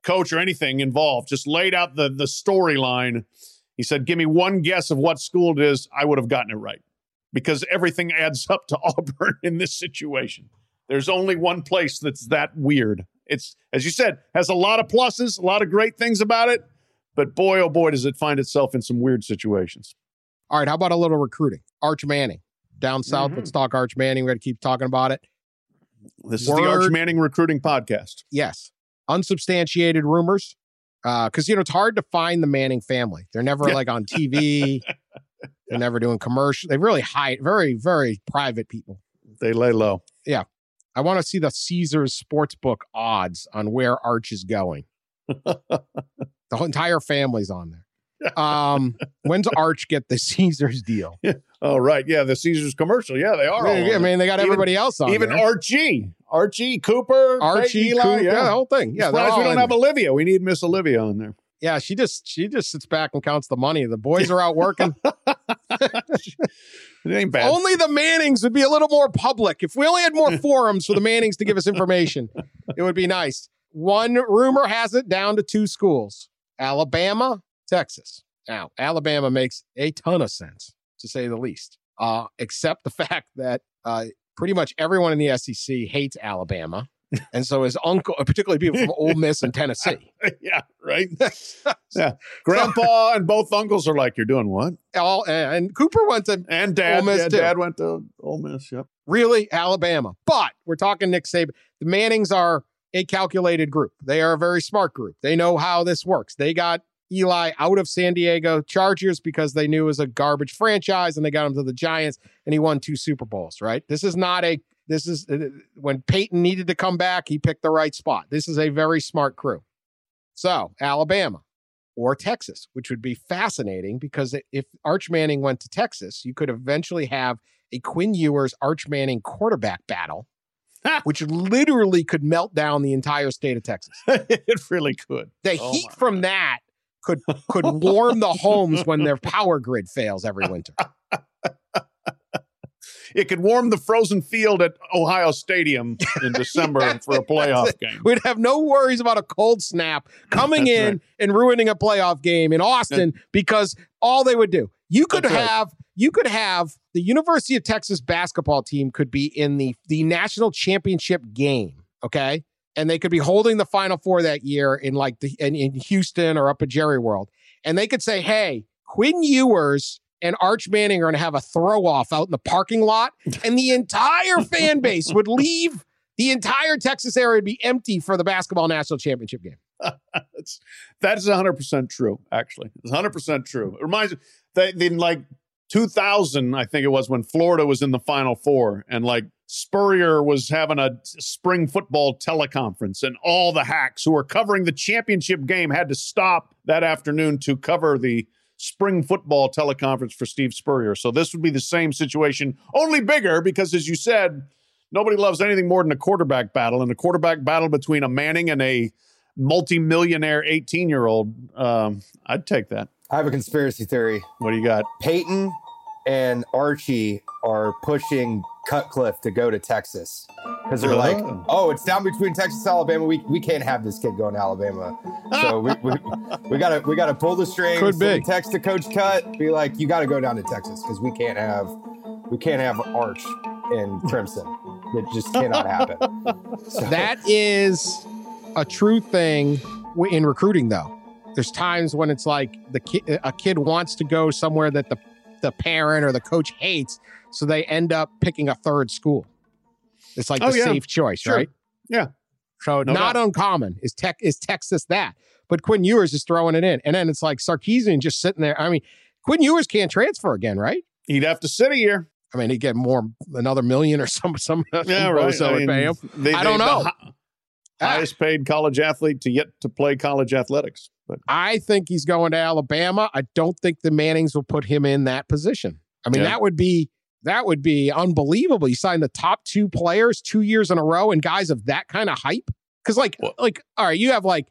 coach or anything involved, just laid out the, the storyline, he said, give me one guess of what school it is, I would have gotten it right. Because everything adds up to Auburn in this situation. There's only one place that's that weird. It's, as you said, has a lot of pluses, a lot of great things about it. But boy, oh boy, does it find itself in some weird situations. All right, how about a little recruiting? Arch Manning. Down south, mm-hmm. Let's talk Arch Manning. We're going to keep talking about it. This Word, is the Arch Manning recruiting podcast. Yes. Unsubstantiated rumors. Because, uh, you know, it's hard to find the Manning family. They're never, yeah. like, on T V. They're yeah. never doing commercials. They really hide. Very, very private people. They lay low. Yeah. I want to see the Caesars Sportsbook odds on where Arch is going. The whole entire family's on there. Um, when's Arch get the Caesars deal? Yeah. Oh, right. Yeah, the Caesars commercial. Yeah, they are. Yeah, I mean, they got even, everybody else on Even there. Archie. Archie, Cooper. Archie, Peyton, Eli, Cooper. Yeah. yeah, the whole thing. Yeah, we don't have there. Olivia. We need Miss Olivia on there. Yeah, she just she just sits back and counts the money. The boys are out working. It ain't bad. Only the Mannings would be a little more public. If we only had more forums for the Mannings to give us information, it would be nice. One rumor has it down to two schools, Alabama, Texas. Now, Alabama makes a ton of sense, to say the least, uh, except the fact that uh, pretty much everyone in the S E C hates Alabama. And so his uncle, particularly people from Ole Miss and Tennessee. Yeah, right? Yeah. Grandpa and both uncles are like, you're doing what? All, and Cooper went to and Dad, Ole Miss, yeah, too. Dad went to Ole Miss, yep. Really? Alabama. But we're talking Nick Saban. The Mannings are a calculated group. They are a very smart group. They know how this works. They got Eli out of San Diego Chargers because they knew it was a garbage franchise, and they got him to the Giants, and he won two Super Bowls, right? This is not a... This is when Peyton needed to come back, he picked the right spot. This is a very smart crew. So Alabama or Texas, which would be fascinating because if Arch Manning went to Texas, you could eventually have a Quinn Ewers Arch Manning quarterback battle, which literally could melt down the entire state of Texas. It really could. The oh heat from God. that could, could warm the homes when their power grid fails every winter. It could warm the frozen field at Ohio Stadium in December yes, for a playoff game. We'd have no worries about a cold snap coming in right. and ruining a playoff game in Austin yeah. because all they would do. You could that's have right. you could have the University of Texas basketball team could be in the, the national championship game, okay? And they could be holding the Final Four that year in like the in, in Houston or up at Jerry World. And they could say, hey, Quinn Ewers and Arch Manning are going to have a throw-off out in the parking lot, and the entire fan base would leave. The entire Texas area would be empty for the basketball national championship game. That's, that is one hundred percent true, actually. It's one hundred percent true. It reminds me, that in like two thousand, I think it was, when Florida was in the Final Four, and like Spurrier was having a spring football teleconference, and all the hacks who were covering the championship game had to stop that afternoon to cover the spring football teleconference for Steve Spurrier. So this would be the same situation, only bigger, because as you said, nobody loves anything more than a quarterback battle, and a quarterback battle between a Manning and a multimillionaire eighteen-year-old. Um, I'd take that. I have a conspiracy theory. What do you got? Peyton and Archie are pushing Cutcliffe to go to Texas because they're like, oh, it's down between Texas and Alabama. We we can't have this kid going to Alabama. So we we, we gotta we gotta pull the strings. Could be. Text to Coach Cut, be like, you gotta go down to Texas because we can't have we can't have Arch and Crimson. That just cannot happen. So. That is a true thing in recruiting, though. There's times when it's like the ki- a kid wants to go somewhere that the the parent or the coach hates, so they end up picking a third school. It's like oh, the yeah. safe choice, sure. right? Yeah. So no not doubt. uncommon is tech is Texas that, but Quinn Ewers is throwing it in, and then it's like Sarkisian just sitting there. I mean, Quinn Ewers can't transfer again, right? He'd have to sit a year. I mean, he'd get more another million or some some. Yeah, right. So I, mean, pay him. They, I don't they, know. The, Highest paid college athlete to yet to play college athletics. But I think he's going to Alabama. I don't think the Mannings will put him in that position. I mean, yeah. that would be that would be unbelievable. You sign the top two players two years in a row and guys of that kind of hype. Because like, well, like, all right, you have like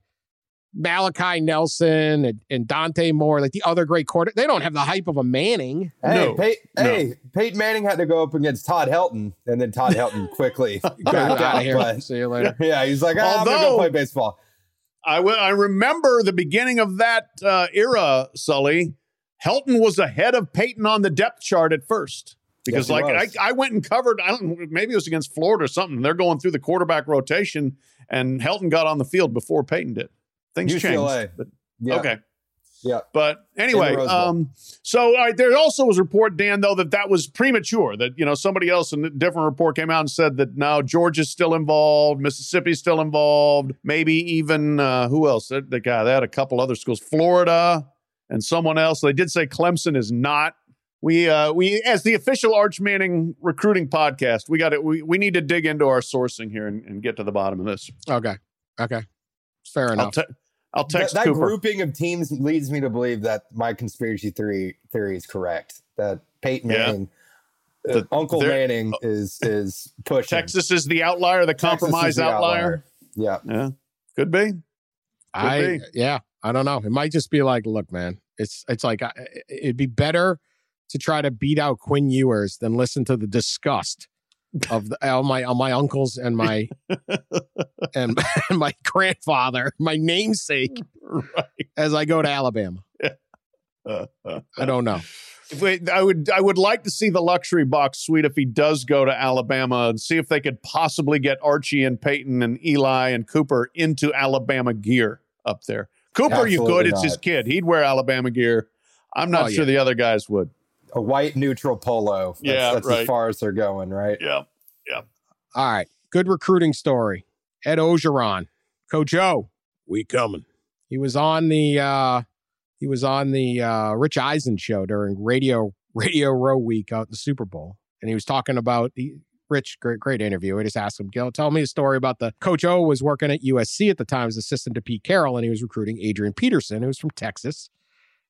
Malachi Nelson and, and Dante Moore, like the other great quarter. They don't have the hype of a Manning. Hey, no. Pey- no. hey, Peyton Manning had to go up against Todd Helton, and then Todd Helton quickly got out of here. But, see you later. Yeah, he's like, oh, Although, I'm going to go play baseball. I, w- I remember the beginning of that uh, era, Sully. Helton was ahead of Peyton on the depth chart at first. Because yes, like I, I went and covered, I don't maybe it was against Florida or something. They're going through the quarterback rotation, and Helton got on the field before Peyton did. Things U C L A. Changed. But, yeah. Okay. Yeah. But anyway, um, so all right, there also was a report, Dan, though, that that was premature, that, you know, somebody else in a different report came out and said that now Georgia's still involved, Mississippi's still involved, maybe even uh, who else? The guy, they had a couple other schools, Florida and someone else. They did say Clemson is not. We uh, we as the official Arch Manning recruiting podcast, we got it. We, we need to dig into our sourcing here and, and get to the bottom of this. Okay. Okay. Fair enough. I'll t- I'll text that, that Cooper. Grouping of teams leads me to believe that my conspiracy theory theory is correct. That Peyton yeah. Manning, the, uh, Uncle Manning is is pushing. Texas is the outlier, the Texas compromise the outlier. outlier. Yeah, yeah, could be. Could I be. yeah, I don't know. It might just be like, look, man, it's it's like I, it'd be better to try to beat out Quinn Ewers than listen to the disgust of the, all my all my uncles and my and, and my grandfather, my namesake, right. as I go to Alabama. Yeah. Uh, uh, I don't know. If we, I would I would like to see the luxury box suite if he does go to Alabama and see if they could possibly get Archie and Peyton and Eli and Cooper into Alabama gear up there. Cooper, Absolutely you could. Not. It's his kid. He'd wear Alabama gear. I'm not oh, sure yeah. the other guys would. A white neutral polo. That's, yeah, that's right. as far as they're going, right? Yeah, yeah. All right. Good recruiting story. Ed Orgeron, Coach O, we coming. He was on the uh, he was on the uh, Rich Eisen show during Radio Radio Row Week out in the Super Bowl, and he was talking about the Rich. Great, great interview. I just asked him, Gil, tell me a story about the Coach O was working at U S C at the time as assistant to Pete Carroll, and he was recruiting Adrian Peterson, who's from Texas,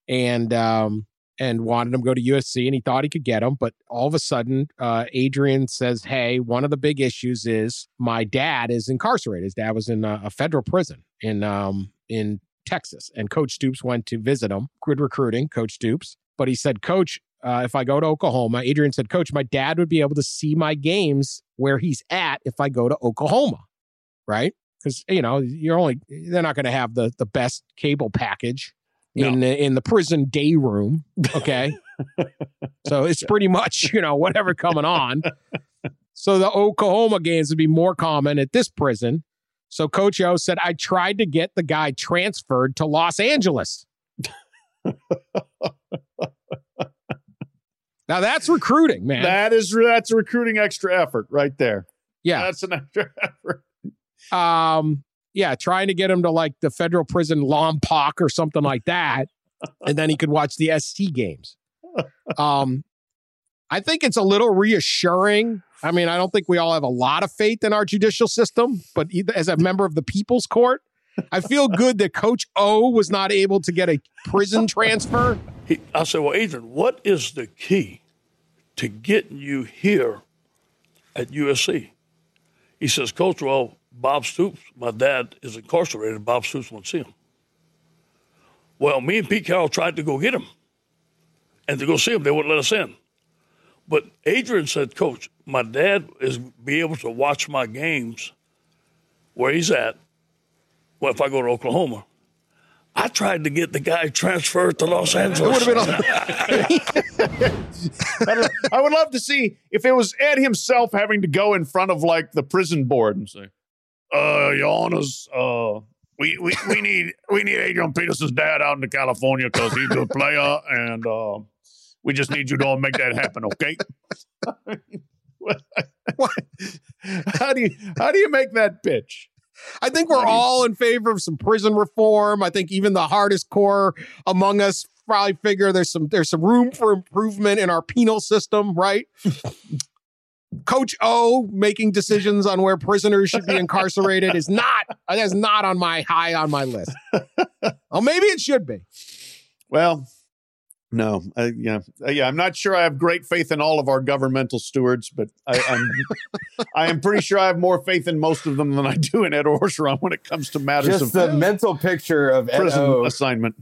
and. um and wanted him to go to U S C, and he thought he could get him. But all of a sudden, uh, Adrian says, hey, one of the big issues is my dad is incarcerated. His dad was in a, a federal prison in um, in Texas. And Coach Stoops went to visit him. Good recruiting, Coach Stoops. But he said, Coach, uh, if I go to Oklahoma, Adrian said, Coach, my dad would be able to see my games where he's at if I go to Oklahoma, right? Because, you know, you're only they're not going to have the the best cable package. No. In the, in the prison day room, okay? So it's pretty much, you know, whatever coming on. So the Oklahoma games would be more common at this prison. So Coach O said, I tried to get the guy transferred to Los Angeles. Now that's recruiting, man. That is, that's recruiting extra effort right there. Yeah. That's an extra effort. Um... Yeah, trying to get him to like the federal prison Lompoc or something like that. And then he could watch the S C games. Um, I think it's a little reassuring. I mean, I don't think we all have a lot of faith in our judicial system, but as a member of the People's Court, I feel good that Coach O was not able to get a prison transfer. He, I said, well, Adrian, what is the key to getting you here at U S C? He says, Coach, well, Bob Stoops, my dad is incarcerated. Bob Stoops won't see him. Well, me and Pete Carroll tried to go get him. And to go see him, they wouldn't let us in. But Adrian said, Coach, my dad is be able to watch my games where he's at. Well, if I go to Oklahoma, I tried to get the guy transferred to Los Angeles. It would have been on. I would love to see if it was Ed himself having to go in front of, like, the prison board and say, uh, Your Honors, uh, we, we, we need we need Adrian Peterson's dad out into California because he's a player, and uh, we just need you to all make that happen, okay? What? How do you how do you make that pitch? I think we're all in favor of some prison reform. I think even the hardest core among us probably figure there's some there's some room for improvement in our penal system, right? Coach O making decisions on where prisoners should be incarcerated is not that's not on my high on my list. Well, maybe it should be. Well, no, I, yeah, yeah. I'm not sure I have great faith in all of our governmental stewards, but I, I'm, I am pretty sure I have more faith in most of them than I do in Ed Orgeron when it comes to matters Just of the mental picture of Ed prison O, assignment.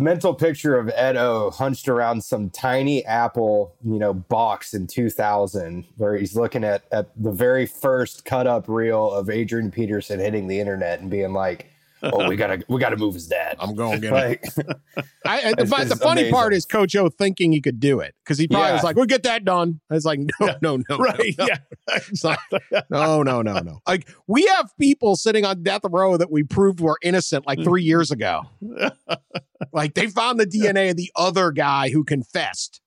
Mental picture of Ed O hunched around some tiny apple, you know, box in two thousand, where he's looking at at the very first cut up reel of Adrian Peterson hitting the internet and being like, oh, we gotta, we gotta move his dad. I'm going to get like, it. I, I, but the funny amazing. part is Coach O thinking he could do it because he probably yeah. was like, "We'll get that done." I was like, "No, yeah. no, no, right? No, no. Yeah, it's like, no, no, no, no." Like we have people sitting on death row that we proved were innocent like three years ago. Like they found the D N A of the other guy who confessed,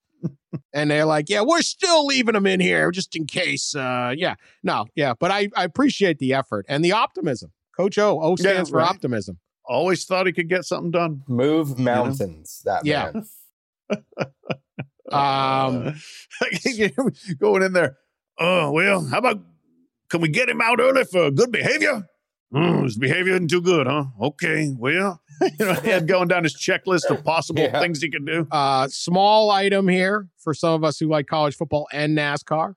and they're like, "Yeah, we're still leaving him in here just in case." Uh, yeah, no, yeah, but I, I appreciate the effort and the optimism. Coach O, O stands yeah, right. for optimism. Always thought he could get something done. Move mountains, you know? that yeah. man. um, Going in there, oh, well, how about, can we get him out early for good behavior? Mm, his behavior isn't too good, huh? Okay, well. You know, he had going down his checklist of possible yeah. things he could do. Uh, small item here for some of us who like college football and NASCAR.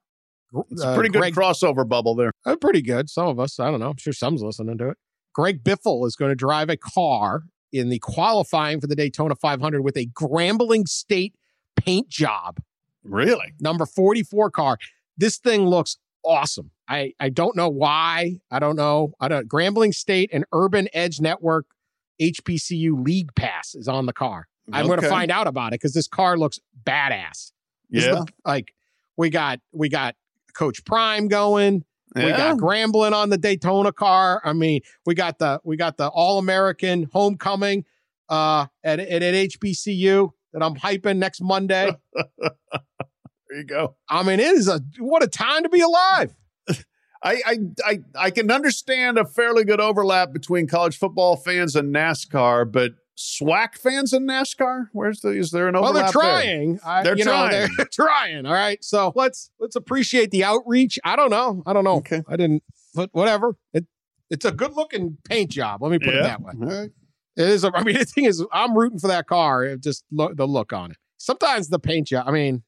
It's a pretty uh, Greg, good crossover bubble there. Uh, pretty good. Some of us, I don't know. I'm sure some's listening to it. Greg Biffle is going to drive a car in the qualifying for the Daytona five hundred with a Grambling State paint job. Really? Number forty-four car. This thing looks awesome. I, I don't know why. I don't know. I don't. Grambling State and Urban Edge Network H B C U League Pass is on the car. Okay. I'm going to find out about it because this car looks badass. This yeah. Look, like we got, we got. Coach Prime going. Yeah. We got Grambling on the Daytona car. I mean, we got the we got the All-American homecoming uh, at, at at H B C U that I'm hyping next Monday. There you go. I mean, it is a what a time to be alive. I, I I I can understand a fairly good overlap between college football fans and NASCAR, but SWAC fans in NASCAR? Where's the, is there an overlap? Well, they're trying. There? I, they're trying. Know, they're trying. All right. So let's, let's appreciate the outreach. I don't know. I don't know. Okay. I didn't, but whatever. It, it's a good looking paint job. Let me put yeah. it that way. Right. It is. A, I mean, the thing is, I'm rooting for that car. It just lo- the look on it. Sometimes the paint job. I mean,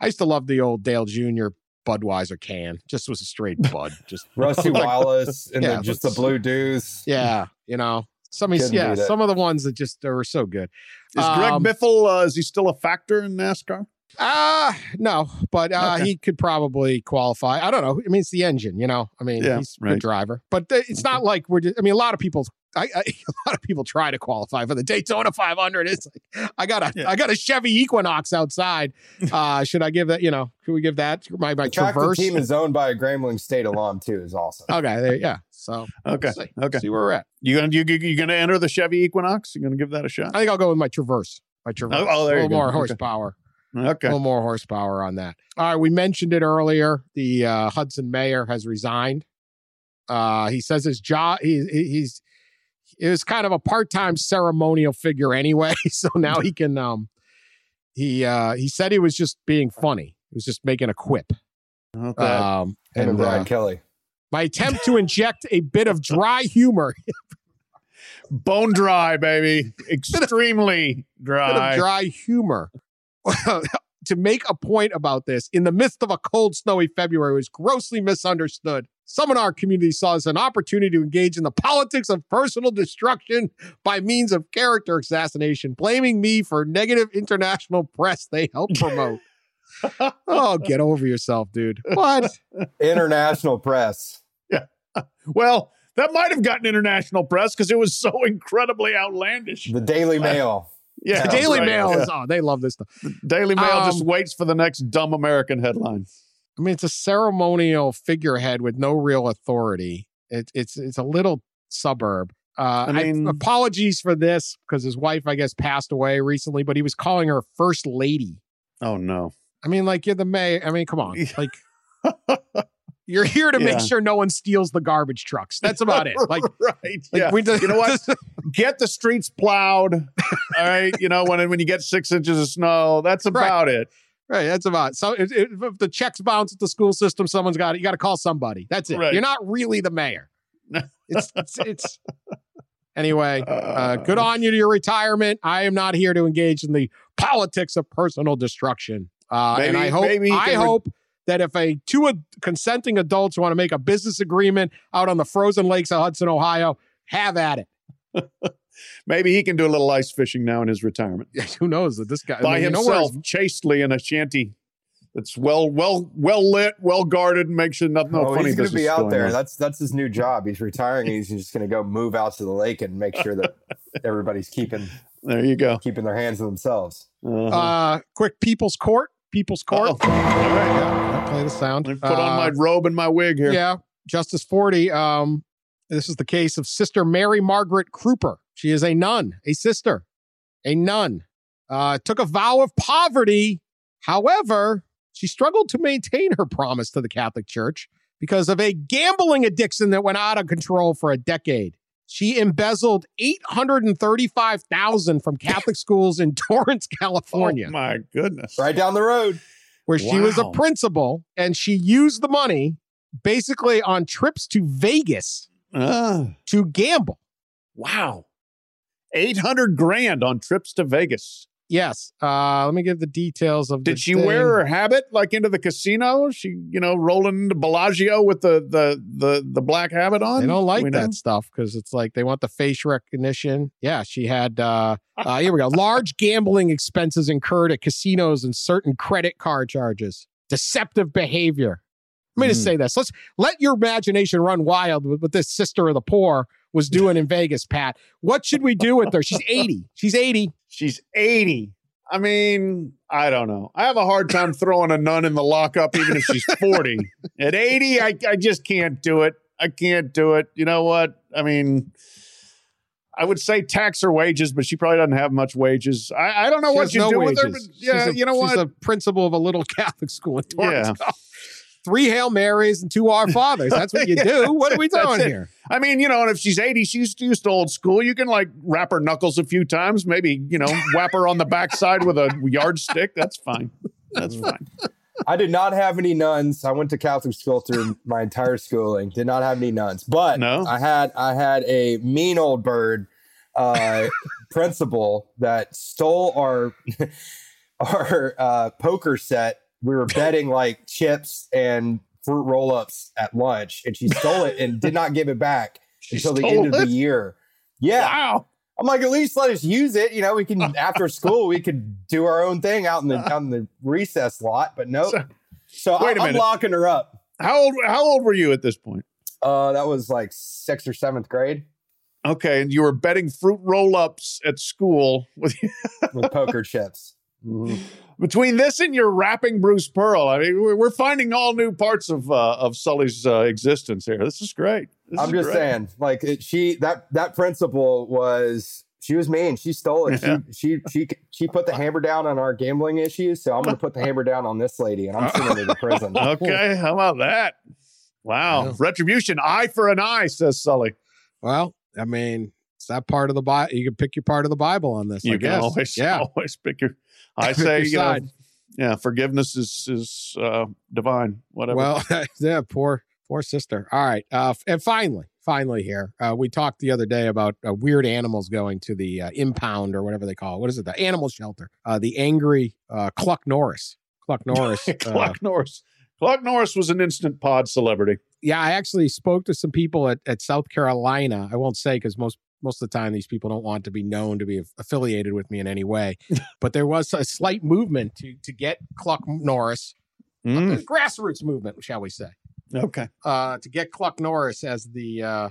I used to love the old Dale Junior Budweiser can. Just was a straight Bud. Just Rusty like, Wallace and yeah, the, just the Blue Deuce. Yeah. You know, Some of, yeah, some of the ones that just are so good. Is um, Greg Biffle, uh, is he still a factor in NASCAR? Uh, no, but uh, okay. he could probably qualify. I don't know. I mean, it's the engine, you know? I mean, yeah, he's a right. good driver. But th- it's okay. not like we're just, I mean, a lot of people, I, I, a lot of people try to qualify for the Daytona five hundred. It's like, I got a, yeah. I got a Chevy Equinox outside. Uh, should I give that, you know, should we give that? My, my the Traverse? The team is owned by a Grambling State alum, too, is awesome. Okay, there, yeah. So okay, see. okay, see where we're at. You gonna you, you gonna enter the Chevy Equinox? You gonna give that a shot? I think I'll go with my Traverse. My Traverse. Oh, oh there a little you go. more okay. horsepower. Okay, a little more horsepower on that. All right, we mentioned it earlier. The uh, Hudson Mayor has resigned. Uh, he says his job. He, he's it was kind of a part-time ceremonial figure anyway. So now he can. Um, he uh, he said he was just being funny. He was just making a quip. Okay. Um, and, and Brian uh, Kelly. My attempt to inject a bit of dry humor. Bone dry, baby. Extremely dry. Bit of dry humor. To make a point about this, in the midst of a cold, snowy February, was grossly misunderstood. Some in our community saw as an opportunity to engage in the politics of personal destruction by means of character assassination, blaming me for negative international press they helped promote. Oh, get over yourself, dude. What? International press. Yeah. Well, That might have gotten international press because it was so incredibly outlandish. The Daily Mail. Uh, yeah, the Daily right. Mail is on. Oh, they love this stuff. The Daily Mail um, just waits for the next dumb American headline. I mean, it's a ceremonial figurehead with no real authority. It, it's it's a little suburb. Uh, I mean, I, apologies for this because his wife, I guess, passed away recently, but he was calling her First Lady. Oh, no. I mean, like, you're the mayor. I mean, come on. Like, you're here to yeah. make sure no one steals the garbage trucks. That's about it. Like, right. Like, yeah. we just, you know what? Get the streets plowed. All right. You know, when, when you get six inches of snow, that's about right. it. Right, that's about it. So if, if the checks bounce at the school system, someone's got it. You got to call somebody. That's it. Right. You're not really the mayor. It's it's, it's anyway. Uh, uh, good on you to your retirement. I am not here to engage in the politics of personal destruction. Uh, maybe, and I hope I re- hope that if a two ad- consenting adults want to make a business agreement out on the frozen lakes of Hudson, Ohio, have at it. Maybe he can do a little ice fishing now in his retirement. Who knows that this guy by I mean, himself chastely in a shanty that's well, well, well lit, well guarded, and make sure nothing. No oh, funny he's going to be out there. On. That's that's his new job. He's retiring. And he's just going to go move out to the lake and make sure that everybody's keeping there. You go keeping their hands to themselves. Uh-huh. Uh, quick People's Court, People's Court. All right, yeah, I'll play the sound. Put uh, on my robe and my wig here. Yeah, Justice Forty. Um, this is the case of Sister Mary Margaret Kruper. She is a nun, a sister, a nun, uh, took a vow of poverty. However, she struggled to maintain her promise to the Catholic Church because of a gambling addiction that went out of control for a decade. She embezzled eight hundred thirty-five thousand dollars from Catholic schools in Torrance, California. Oh, my goodness. Right down the road. Where wow. she was a principal, and she used the money basically on trips to Vegas uh. to gamble. Wow. eight hundred grand on trips to Vegas. Yes. Uh, let me give the details of. Did she thing. wear her habit like into the casino? She, you know, rolling into Bellagio with the the the, the black habit on. They don't like we that know. stuff because it's like they want the face recognition. Yeah, she had. Uh, uh, here we go. Large gambling expenses incurred at casinos and certain credit card charges. Deceptive behavior. Let me mm. just say this. Let's let your imagination run wild with, with this sister of the poor. Was doing in Vegas, Pat. What should we do with her? She's eighty. She's eighty. She's eighty. I mean, I don't know. I have a hard time throwing a nun in the lockup, even if she's forty. At eighty, I, I just can't do it. I can't do it. You know what? I mean, I would say tax her wages, but she probably doesn't have much wages. I, I don't know she what you no do wages. with her. But yeah, a, you know she's what? She's a principal of a little Catholic school in Torrance. Yeah. Three Hail Marys and two Our Fathers. That's what you do. yeah, what are we doing here? I mean, you know, and if she's eighty, she's used to old school. You can, like, wrap her knuckles a few times. Maybe, you know, whap her on the backside with a yardstick. That's fine. That's fine. I did not have any nuns. I went to Catholic school through my entire schooling. Did not have any nuns. But no? I had I had a mean old bird uh, principal that stole our, our uh, poker set. We were betting like chips and fruit roll-ups at lunch, and she stole it and did not give it back she until the end it? of the year. Yeah. Wow. I'm like, at least let us use it. You know, we can, after school, we could do our own thing out in the, out in the recess lot, but no. Nope. So, so wait I, a minute. I'm locking her up. How old, how old were you at this point? Uh, that was like sixth or seventh grade. Okay. And you were betting fruit roll-ups at school with, with poker chips. Mm-hmm. Between this and your rapping Bruce Pearl, I mean, we're finding all new parts of uh, of Sully's uh, existence here. This is great. This I'm is just great. saying, like it, she that that principal was she was mean. She stole it. Yeah. She she she she put the hammer down on our gambling issues. So I'm going to put the hammer down on this lady, and I'm sending her to prison. Okay, how about that? Wow, yeah. Retribution, eye for an eye, says Sully. Well, I mean, it's that part of the Bible. You can pick your part of the Bible on this. You I can guess. always yeah. always pick your. I say, you know, yeah, forgiveness is is uh, divine, whatever. Well, yeah, poor, poor sister. All right. Uh, and finally, finally here, uh, we talked the other day about uh, weird animals going to the uh, impound or whatever they call it. What is it? The animal shelter. Uh, the angry uh, Cluck Norris. Cluck Norris. Cluck uh, Norris. Cluck Norris was an instant pod celebrity. Yeah, I actually spoke to some people at, at South Carolina. I won't say because most Most of the time, these people don't want to be known to be affiliated with me in any way. But there was a slight movement to to get Cluck Norris, mm. uh, grassroots movement, shall we say. Okay. Uh, to get Cluck Norris as the uh,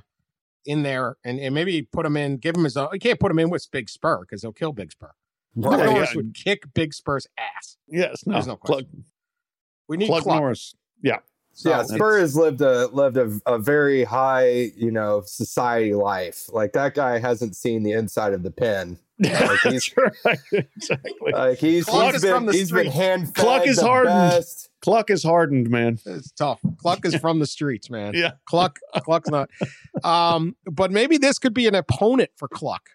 in there and, and maybe put him in, give him his own. You can't put him in with Big Spur because they'll kill Big Spur. Right, Cluck Norris yeah. would kick Big Spur's ass. Yes, no, there's no question. Cluck, we need Cluck, Cluck Norris. Yeah. So, yeah, Spur has lived a lived a, a very high, you know, society life. Like that guy hasn't seen the inside of the pen. Like he's, that's right. Exactly. Like he's, Cluck he's, been, he's been hand-fed. Cluck is hardened. Best. Cluck is hardened, man. It's tough. Cluck is from the streets, man. Yeah. Cluck. Cluck's not. Um, but maybe this could be an opponent for Cluck.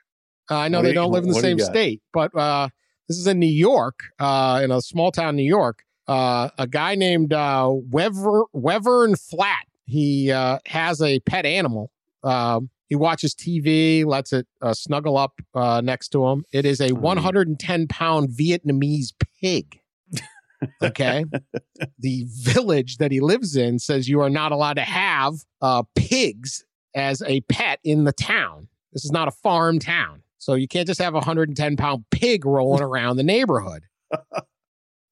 Uh, I know what they do you, don't live in the same state, but uh, this is in New York, uh, in a small town, New York. Uh, a guy named uh, Wever, Wevern Flat. He uh, has a pet animal. Um, he watches T V, lets it uh, snuggle up uh, next to him. It is a one hundred ten pound Vietnamese pig. Okay. The village that he lives in says you are not allowed to have uh, pigs as a pet in the town. This is not a farm town. So you can't just have a one hundred ten pound pig rolling around the neighborhood.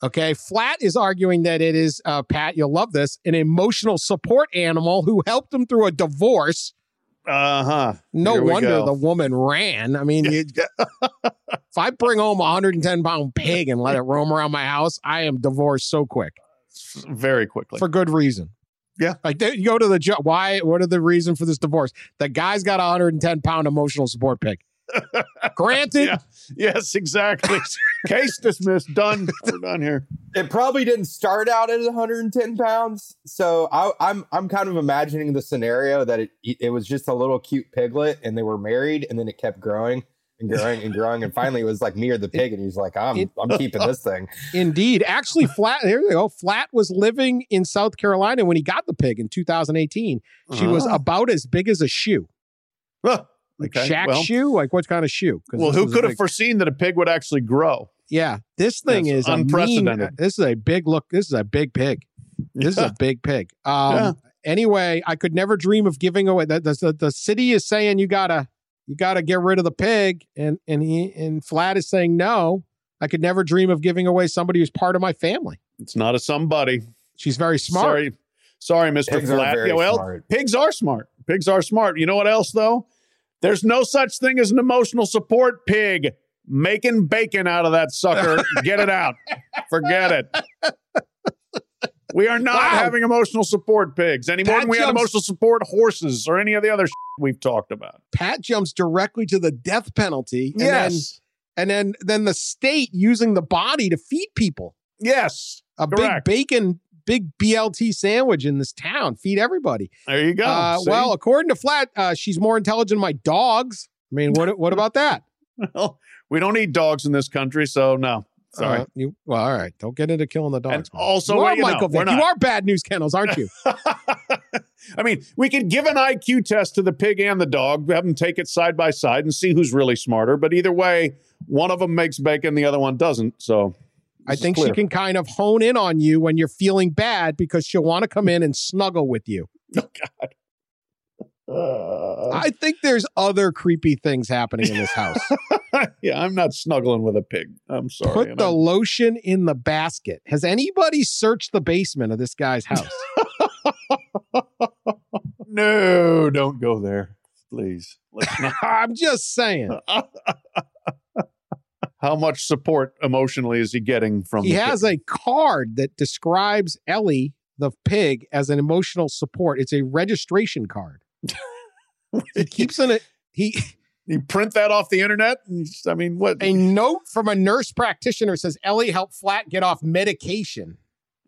Okay, Flat is arguing that it is, uh, Pat, you'll love this, an emotional support animal who helped him through a divorce. Uh-huh. No Here wonder the woman ran. I mean, you, if I bring home a one hundred ten pound pig and let it roam around my house, I am divorced so quick. Very quickly. For good reason. Yeah. Like, they, you go to the jo- why? What are the reason for this divorce? The guy's got a one hundred ten pound emotional support pig. Granted. Yeah. Yes, exactly. Case dismissed. Done. We're done here. It probably didn't start out at one hundred ten pounds, so I, I'm I'm kind of imagining the scenario that it it was just a little cute piglet, and they were married, and then it kept growing and growing and growing, and finally it was like me or the pig, and he's like, I'm it, I'm keeping this thing. Indeed, actually, Flat. Here we go. Flat was living in South Carolina when he got the pig in two thousand eighteen. She uh-huh. was about as big as a shoe. Huh. Like okay, Shaq well, shoe? Like what kind of shoe? Well, who could have foreseen that a pig would actually grow? Yeah. This thing That's is unprecedented. Mean, this is a big look. This is a big pig. This yeah. is a big pig. Um, yeah. Anyway, I could never dream of giving away that the, the, the city is saying you gotta you gotta get rid of the pig. And and he and Flat is saying, no, I could never dream of giving away somebody who's part of my family. It's not a somebody. She's very smart. Sorry, sorry, Mister Pigs Flat. Yeah, well, smart. pigs are smart. Pigs are smart. You know what else though? There's no such thing as an emotional support pig. Making bacon out of that sucker. Get it out. Forget it. We are not wow. having emotional support pigs any more than we had emotional support horses or any of the other shit we've talked about. Pat jumps directly to the death penalty. And yes. Then, and then, then the state using the body to feed people. Yes. A correct. big bacon Big B L T sandwich in this town. Feed everybody. There you go. Uh, well, according to Flat, uh, she's more intelligent than my dogs. I mean, what what about that? Well, we don't eat dogs in this country, so no. Sorry. Uh, you, well, all right. Don't get into killing the dogs. And also, you are, you Michael know, Vick. You are bad news kennels, aren't you? I mean, we could give an I Q test to the pig and the dog, have them take it side by side and see who's really smarter. But either way, one of them makes bacon, the other one doesn't, so... I think she can kind of hone in on you when you're feeling bad because she'll want to come in and snuggle with you. Oh, God. Uh, I think there's other creepy things happening in this house. Yeah, I'm not snuggling with a pig. I'm sorry. Put the I'm... lotion in the basket. Has anybody searched the basement of this guy's house? No, don't go there. Please. Let's not... I'm just saying. How much support emotionally is he getting from He the has pig? A card that describes Ellie, the pig, as an emotional support. It's a registration card. It keeps in it. He You print that off the internet? I mean, what? A note from a nurse practitioner says Ellie helped Flat get off medication.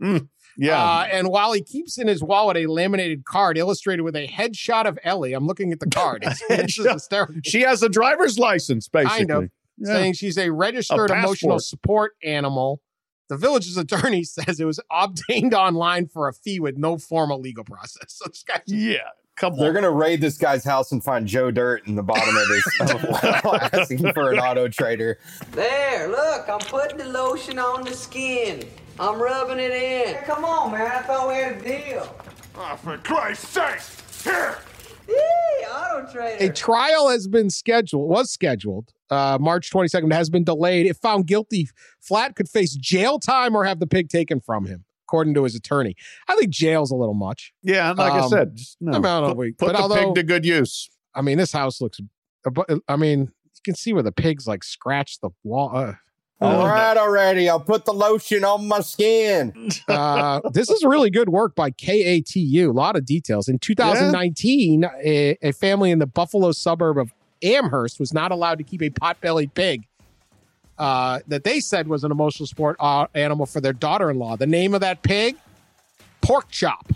Mm, yeah. Uh, and while he keeps in his wallet a laminated card illustrated with a headshot of Ellie, I'm looking at the card. It's hysterical. She has a driver's license, basically. I know. Yeah. Saying she's a registered a emotional support animal. The village's attorney says it was obtained online for a fee with no formal legal process. So this guy's, yeah, come on. They're going to raid this guy's house and find Joe Dirt in the bottom of his asking for an auto trader. There, look, I'm putting the lotion on the skin. I'm rubbing it in. Come on, man. I thought we had a deal. Oh, for Christ's sake. Here. Yee, auto trader. A trial has been scheduled, was scheduled. Uh, March twenty-second has been delayed. If found guilty, Flat could face jail time or have the pig taken from him, according to his attorney. I think jail's a little much. Yeah, like um, I said, just, no. I mean, I don't know, put, we, put the although, pig to good use. I mean, this house looks, I mean, you can see where the pigs like scratch the wall. Uh, All right, already. I'll put the lotion on my skin. uh, this is really good work by K A T U. A lot of details. In two thousand nineteen, yeah. a, a family in the Buffalo suburb of Amherst was not allowed to keep a pot-bellied pig uh, that they said was an emotional sport uh, animal for their daughter-in-law. The name of that pig? Pork Chop.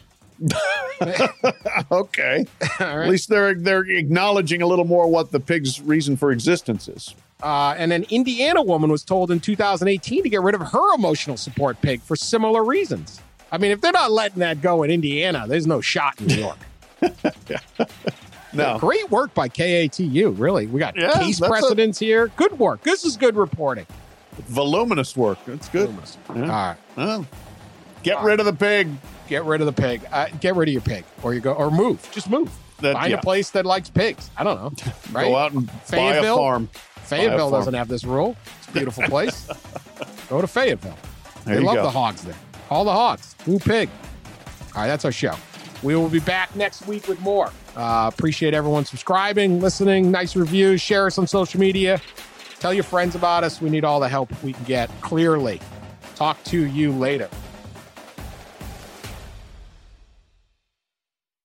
Okay. All right. At least they're they're acknowledging a little more what the pig's reason for existence is. Uh, and an Indiana woman was told in two thousand eighteen to get rid of her emotional support pig for similar reasons. I mean, if they're not letting that go in Indiana, there's no shot in New York. No. Great work by K A T U, really. We got yeah, case precedents a- here. Good work. This is good reporting. Voluminous work. That's good. Yeah. All right. Well, get All rid right. of the pig. Get rid of the pig. Uh, get rid of your pig, or you go, or move. Just move. That, Find yeah. a place that likes pigs. I don't know. Right? Go out and Fayetteville? buy a farm. Fayetteville doesn't have this rule. It's a beautiful place. Go to Fayetteville. There they love go. the hogs there. All the hogs. Ooh, pig. All right, that's our show. We will be back next week with more. Uh, appreciate everyone subscribing, listening, nice reviews. Share us on social media. Tell your friends about us. We need all the help we can get, clearly. Talk to you later.